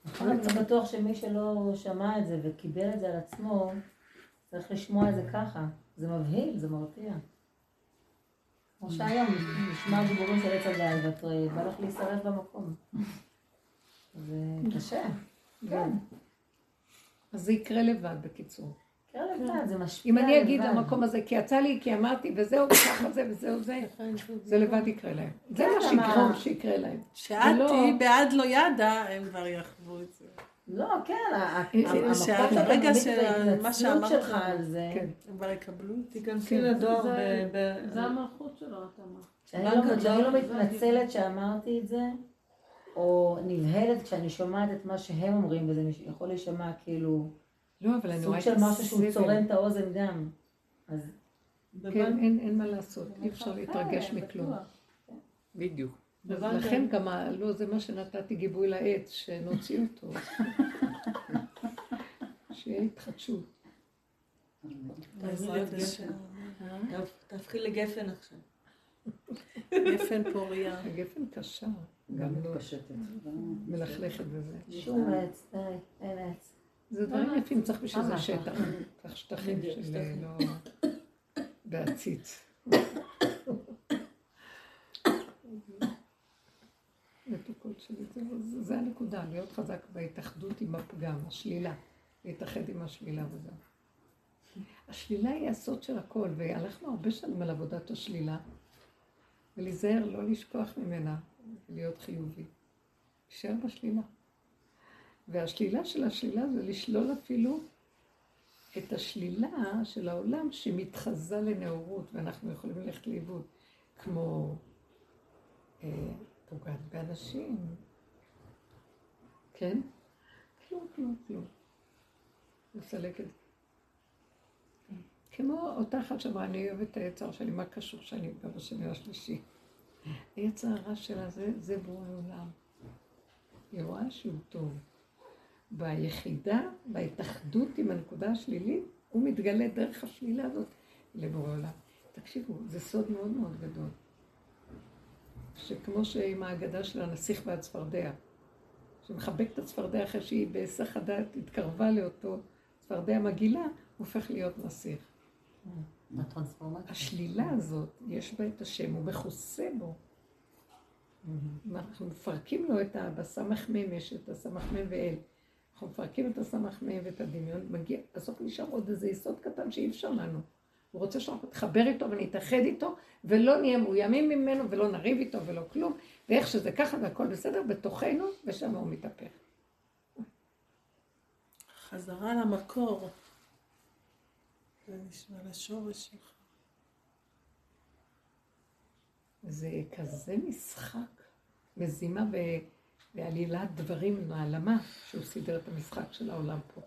נכון, אני לא בטוח שמי שלא שמע את זה וקיבל את זה על עצמו, צריך לשמוע את זה ככה, זה מבהיל, זה מרתיע. כמו שהיום נשמע דיבורים של עץ הדעת ואת בא לך להישרף במקום. זה קשה. כן. אז זה יקרה לבד בקיצור. יקרה לבד, זה משפיע לבד. אם אני אגיד למקום הזה, כי יצא לי, כי אמרתי, וזהו ככה זה, וזהו זה, זה לבד יקרה להם. זה מה שיקרום שיקרה להם. שעדתי, בעד לא ידע, הם כבר יחוו את זה. לא, כן, המקום שאתה רגע שהתנצלות שלך על זה. כבר יקבלו, תיכנסי לדור. זה המלכות שלו, אתה אמר. כשאני לא מתנצלת שאמרתי את זה, או נבהלת כשאני שומעת את מה שהם אומרים, וזה יכול להישמע כאילו סוג של משהו שהוא צורם את האוזן גם. כן, אין מה לעשות, אי אפשר להתרגש מכלום. בדיוק. אז לכן גם, לא, זה מה שנתתי גיבוי לעץ, שנוציא אותו. שיהיה התחדשות. תהפכי לגפן עכשיו. גפן פוריה. הגפן קשה. גם לא. מלכלכת בזה. שום עץ, אין עץ. זה דברים יפים, צריך בשביל זה שטח. כך שטחים שזה לא בעציץ. זה הנקודה, להיות חזק בהתאחדות עם הפגם, השלילה. להתאחד עם השלילה וזהו. השלילה היא הסוד של הכל, והלכנו הרבה שנים על עבודת השלילה, ולהיזהר, לא לשכוח ממנה, ולהיות חיובי. להישאר בשלילה. והשלילה של השלילה זה לשלול אפילו את השלילה של העולם שמתחזה לנאורות, ואנחנו יכולים ללכת לאיבוד, כמו פוגעת באנשים. כן? כלום. לסלקת. כמו אותה אחת שאמרה, אני אוהבת את היצר שלי, מה קשור שאני בגב השני השלישי? היצר הרע שלה זה בורא עולם. היא רואה שהוא טוב. ביחידה, בהתאחדות עם הנקודה השלילית, הוא מתגלה דרך השלילה הזאת לבורא עולם. תקשיבו, זה סוד מאוד מאוד גדול. שכמו שעם ההגדה של הנסיך והצפרדע, שמחבק את הצפרדע אחרי שהיא בהיסח הדעת התקרבה לאותו צפרדע מגילה, הופך להיות נסיך. השלילה הזאת, יש בה את השם, הוא מכוסה בו. אנחנו מפרקים לו את הסמך מם, יש את הסמך מם ואל. אנחנו מפרקים את הסמך מם ואת הדמיון, מגיע, בסוף נשאר עוד איזה יסוד קטן שאי אפשר לנו. הוא רוצה שאנחנו נתחבר איתו ונתאחד איתו, ולא נהיה מאוימים ממנו, ולא נריב איתו ולא כלום, ואיך שזה ככה והכל בסדר בתוכנו, ושם הוא מתהפך. חזרה למקור. זה נשמע לשורש שלך. זה כזה משחק, מזימה ועלילת דברים מהעלמה, שהוא סידר את המשחק של העולם פה.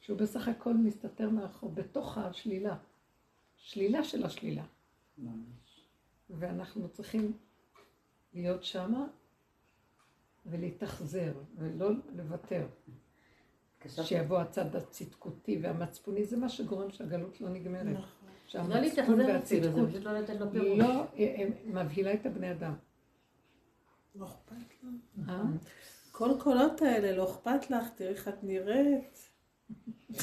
שהוא בסך הכל מסתתר מאחור, בתוך השלילה. שלילה של השלילה. ואנחנו צריכים להיות שמה ולהתאחזר ולא לוותר. שיבוא הצד הצדקותי והמצפוני, זה מה שגורם שהגלות לא נגמרת. שהמצפון והצדקות לא מבהילה את הבני אדם. לא אכפת לך. כל קולות האלה, לא אכפת לך, תראי איך את נראית.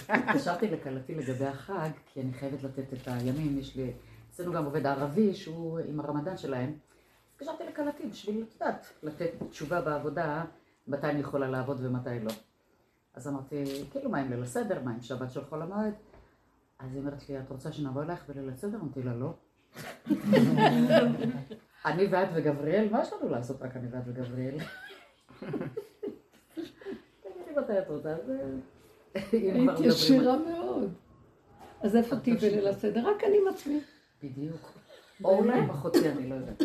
התקשרתי לקלתי לגבי החג, כי אני חייבת לתת את הימים, יש לי, אצלנו גם עובד הערבי שהוא עם הרמדאן שלהם, התקשרתי לקלתי בשביל לתת תשובה בעבודה, מתי אני יכולה לעבוד ומתי לא. אז אמרתי, כאילו מה עם ליל הסדר, מה עם שבת של חול המועד? אז היא אומרת לי, את רוצה שנבוא אלייך בליל הסדר? אמרתי לה, לא. אני ואת וגבריאל, מה יש לנו לעשות רק אני ואת וגבריאל? תגידי מתי את רוצה, זה... היית ישירה מאוד. אז איפה תיבל אל הסדר? רק אני מצליח. בדיוק. או אולי מחוצי, אני לא יודעת.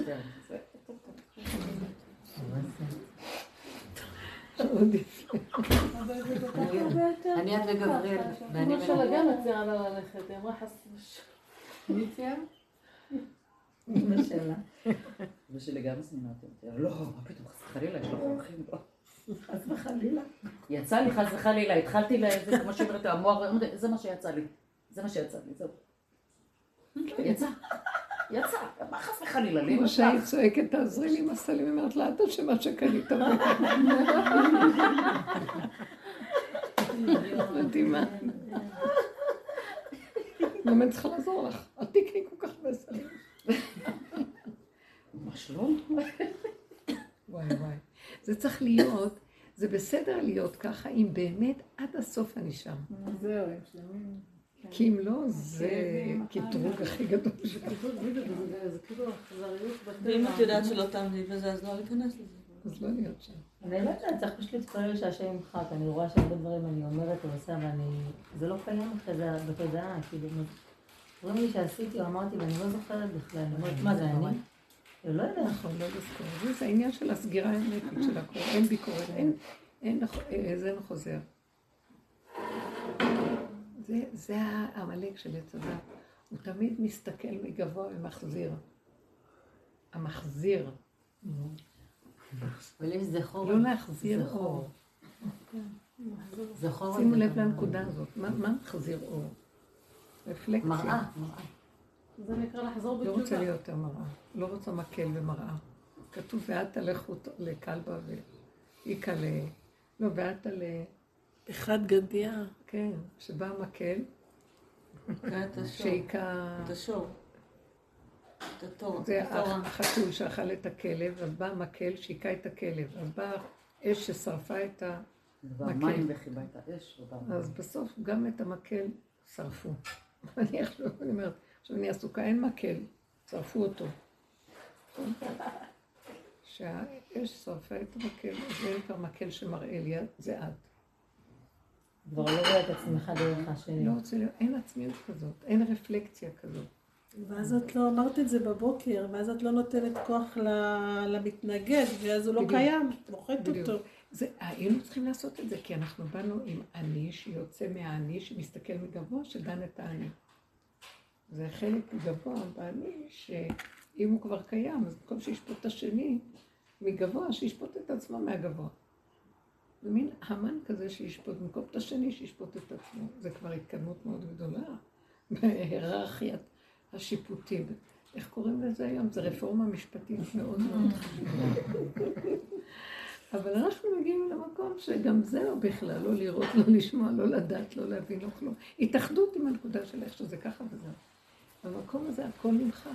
אני עד לגבריאל. אני שלגן הצערה לה ללכת. היא אמרה חסוש. מי צייאם? אמא שלה. אמא שלגן מסנימאתי. לא, מה פתאום חסכלי לה, יש לך חרכים בו. חס וחלילה. יצא לי חס וחלילה, התחלתי לזה, כמו שאומרת, המוער, זה מה שיצא לי. זהו. יצא. מה חס וחלילה לי? כמו שהיא צועקת, תעזרי לי עם הסלים, אמרת לה, אתה שמה שקנית. מדהימה. באמת צריכה לעזור לך, אל תקני כל כך בסלים. מה שלא? וואי. זה צריך להיות, זה בסדר להיות ככה, אם באמת עד הסוף אני שם. זהו, יש למים. כי אם לא, זה כתרוג הכי גדול שלך. זה כאילו החזריות בטבע. ואם את יודעת שלא תעמדי בזה, אז לא להיכנס לזה. אז לא להיות שם. אני יודעת שאני צריך פשוט להתפלל לשעשע עם חק, אני רואה שהרבה דברים אני אומרת ועושה, זה לא קיים אחרי זה בתודעה, כאילו. אומרים לי שעשיתי או אמרתי, ואני לא זוכרת בכלל, מה זה אני? לא יודע. נכון, לא לזכור. זה העניין של הסגירה האמתית של הכל. אין ביקורת, זה חוזר. זה העמלק של הצדה. הוא תמיד מסתכל מגבוה ומחזיר. המחזיר. אבל אם זה חור... לא להחזיר אור. שימו לב לנקודה הזאת. מה מחזיר אור? רפלקציה. מראה. זה נקרא לחזור בתשובה. לא רוצה להיות המראה, לא רוצה מקל ומראה. כתוב, ואת הלכות לקלבה ואיקה ל... לא, ואת ל... אחד גדיה. כן, שבא המקל. שהיקה... את השור. את התורה. זה החתול שאכל את הכלב, אז בא המקל, שהיקה את הכלב. אז בא אש ששרפה את המקל. והמים וחיבה את האש. אז בסוף גם את המקל שרפו. אני אומרת, עכשיו אני עסוקה, אין מקל, שרפו אותו. שהאש שרפה את המקל, זה כבר מקל שמראה לי, זה עד. כבר לא רואה את עצמך דרך השני. לא רוצה להיות, אין עצמיות כזאת, אין רפלקציה כזאת. ואז את לא אמרת את זה בבוקר, ואז את לא נותנת כוח למתנגד, ואז הוא לא קיים, מוחט אותו. היינו צריכים לעשות את זה, כי אנחנו באנו עם אני שיוצא מהאני, שמסתכל מגבוה, שדן את האני. זה חלק גבוה באני, שאם הוא כבר קיים, אז במקום שישפוט את השני מגבוה, שישפוט את עצמו מהגבוה. זה מין המן כזה שישפוט, במקום את השני שישפוט את עצמו. זה כבר התקדמות מאוד גדולה בהיררכיית השיפוטים. איך קוראים לזה היום? זה רפורמה משפטית מאוד מאוד חשובה. אבל אנחנו מגיעים למקום שגם זה לא בכלל, לא לראות, לא לשמוע, לא לדעת, לא להבין, לא כלום. התאחדות עם הנקודה של איך שזה ככה וזה. במקום הזה הכל נמחק.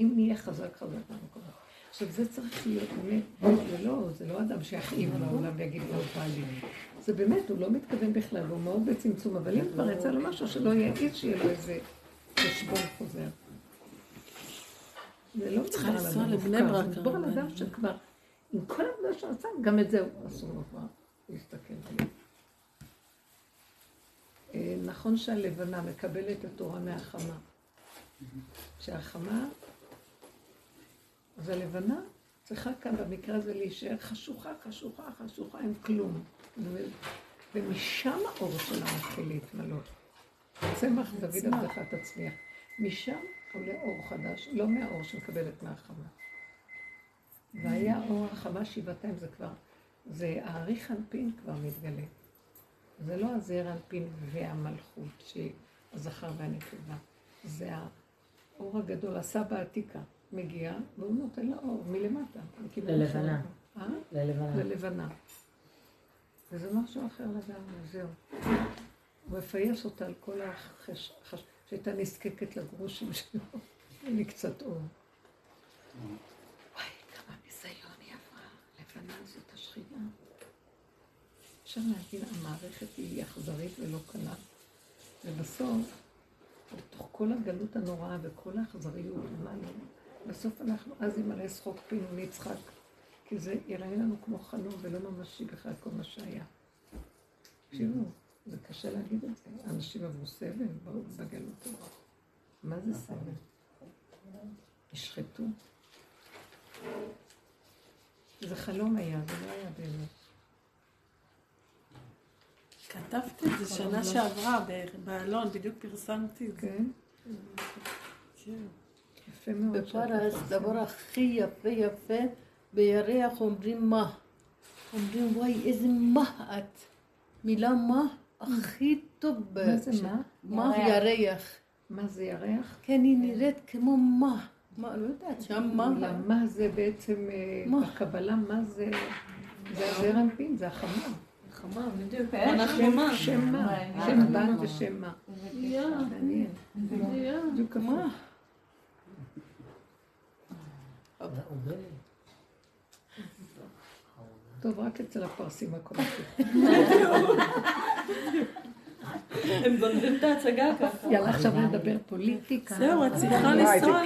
אם נהיה חזק במקום הזה. עכשיו זה צריך להיות באמת, זה לא אדם שיחאים על העולם ויגיד לא פעלים. זה באמת, הוא לא מתכוון בכלל, הוא מאוד בצמצום, אבל אם כבר יצא לו משהו שלא יעיד שיהיה לו איזה חשבון חוזר. זה לא צריכה לנסוע לבני ברק. זה בוא על אדם שכבר, עם כל העבודה שעשה, גם את זה הוא אסור לו כבר להסתכל עליו. נכון שהלבנה מקבלת את תורה מהחמה. שהחמה... אז הלבנה צריכה כאן במקרה הזה להישאר חשוכה, חשוכה, חשוכה, אין כלום. ומשם האור שלה מתחיל להתמלות. צמח דוד עבדך תצמיח. משם עולה אור חדש, לא מהאור שמקבלת מהחמה. והיה אור החמה שבעתיים זה כבר, זה האריך אנפין כבר מתגלה. זה לא הזעיר אנפין והמלכות, שהזכר והנקבה. זה האור הגדול, הסבא העתיקה. מגיע, והוא נותן לאור, מלמטה. ללבנה. אה? ללבנה. ללבנה. וזה משהו אחר לגמרי, זהו. הוא מפייס אותה על כל החש... שהייתה נזקקת לגרושים שלו. אני קצת אור. וואי, כמה ניסיון היא עברה. לבנה זאת השכינה. אפשר להגיד, המערכת היא אכזרית ולא קלה. ובסוף, בתוך כל הגלות הנוראה וכל האכזריות, בסוף אנחנו אז ימלא שחוק פינו נצחק, כי זה יראה לנו כמו חלום ולא ממשי בכלל כל מה שהיה. תקשיבו, זה קשה להגיד את זה. אנשים עברו סבל, באו בגלות. מה זה סבל? השחטו. זה חלום היה, זה לא היה באמת. כתבתי את זה שנה שעברה בעלון, בדיוק פרסמתי את זה. כן. בפרס, דבר הכי יפה יפה, בירח אומרים מה? אומרים וואי איזה מה את? מילה מה הכי טוב. מה זה מה? מה ירח. מה זה ירח? כן, היא נראית כמו מה. מה, לא יודעת שם מה. מה זה בעצם בקבלה, מה זה? זה הזרם פין, זה החמה. חמה, בדיוק. שם, שם מה. שם בן ושם מה. יא. יא. בדיוק מה. טוב, רק אצל הפרסים הכל כך. הם גונבים את ההצגה ככה. יאללה, עכשיו נדבר פוליטיקה. זהו, את צריכה לנסוע.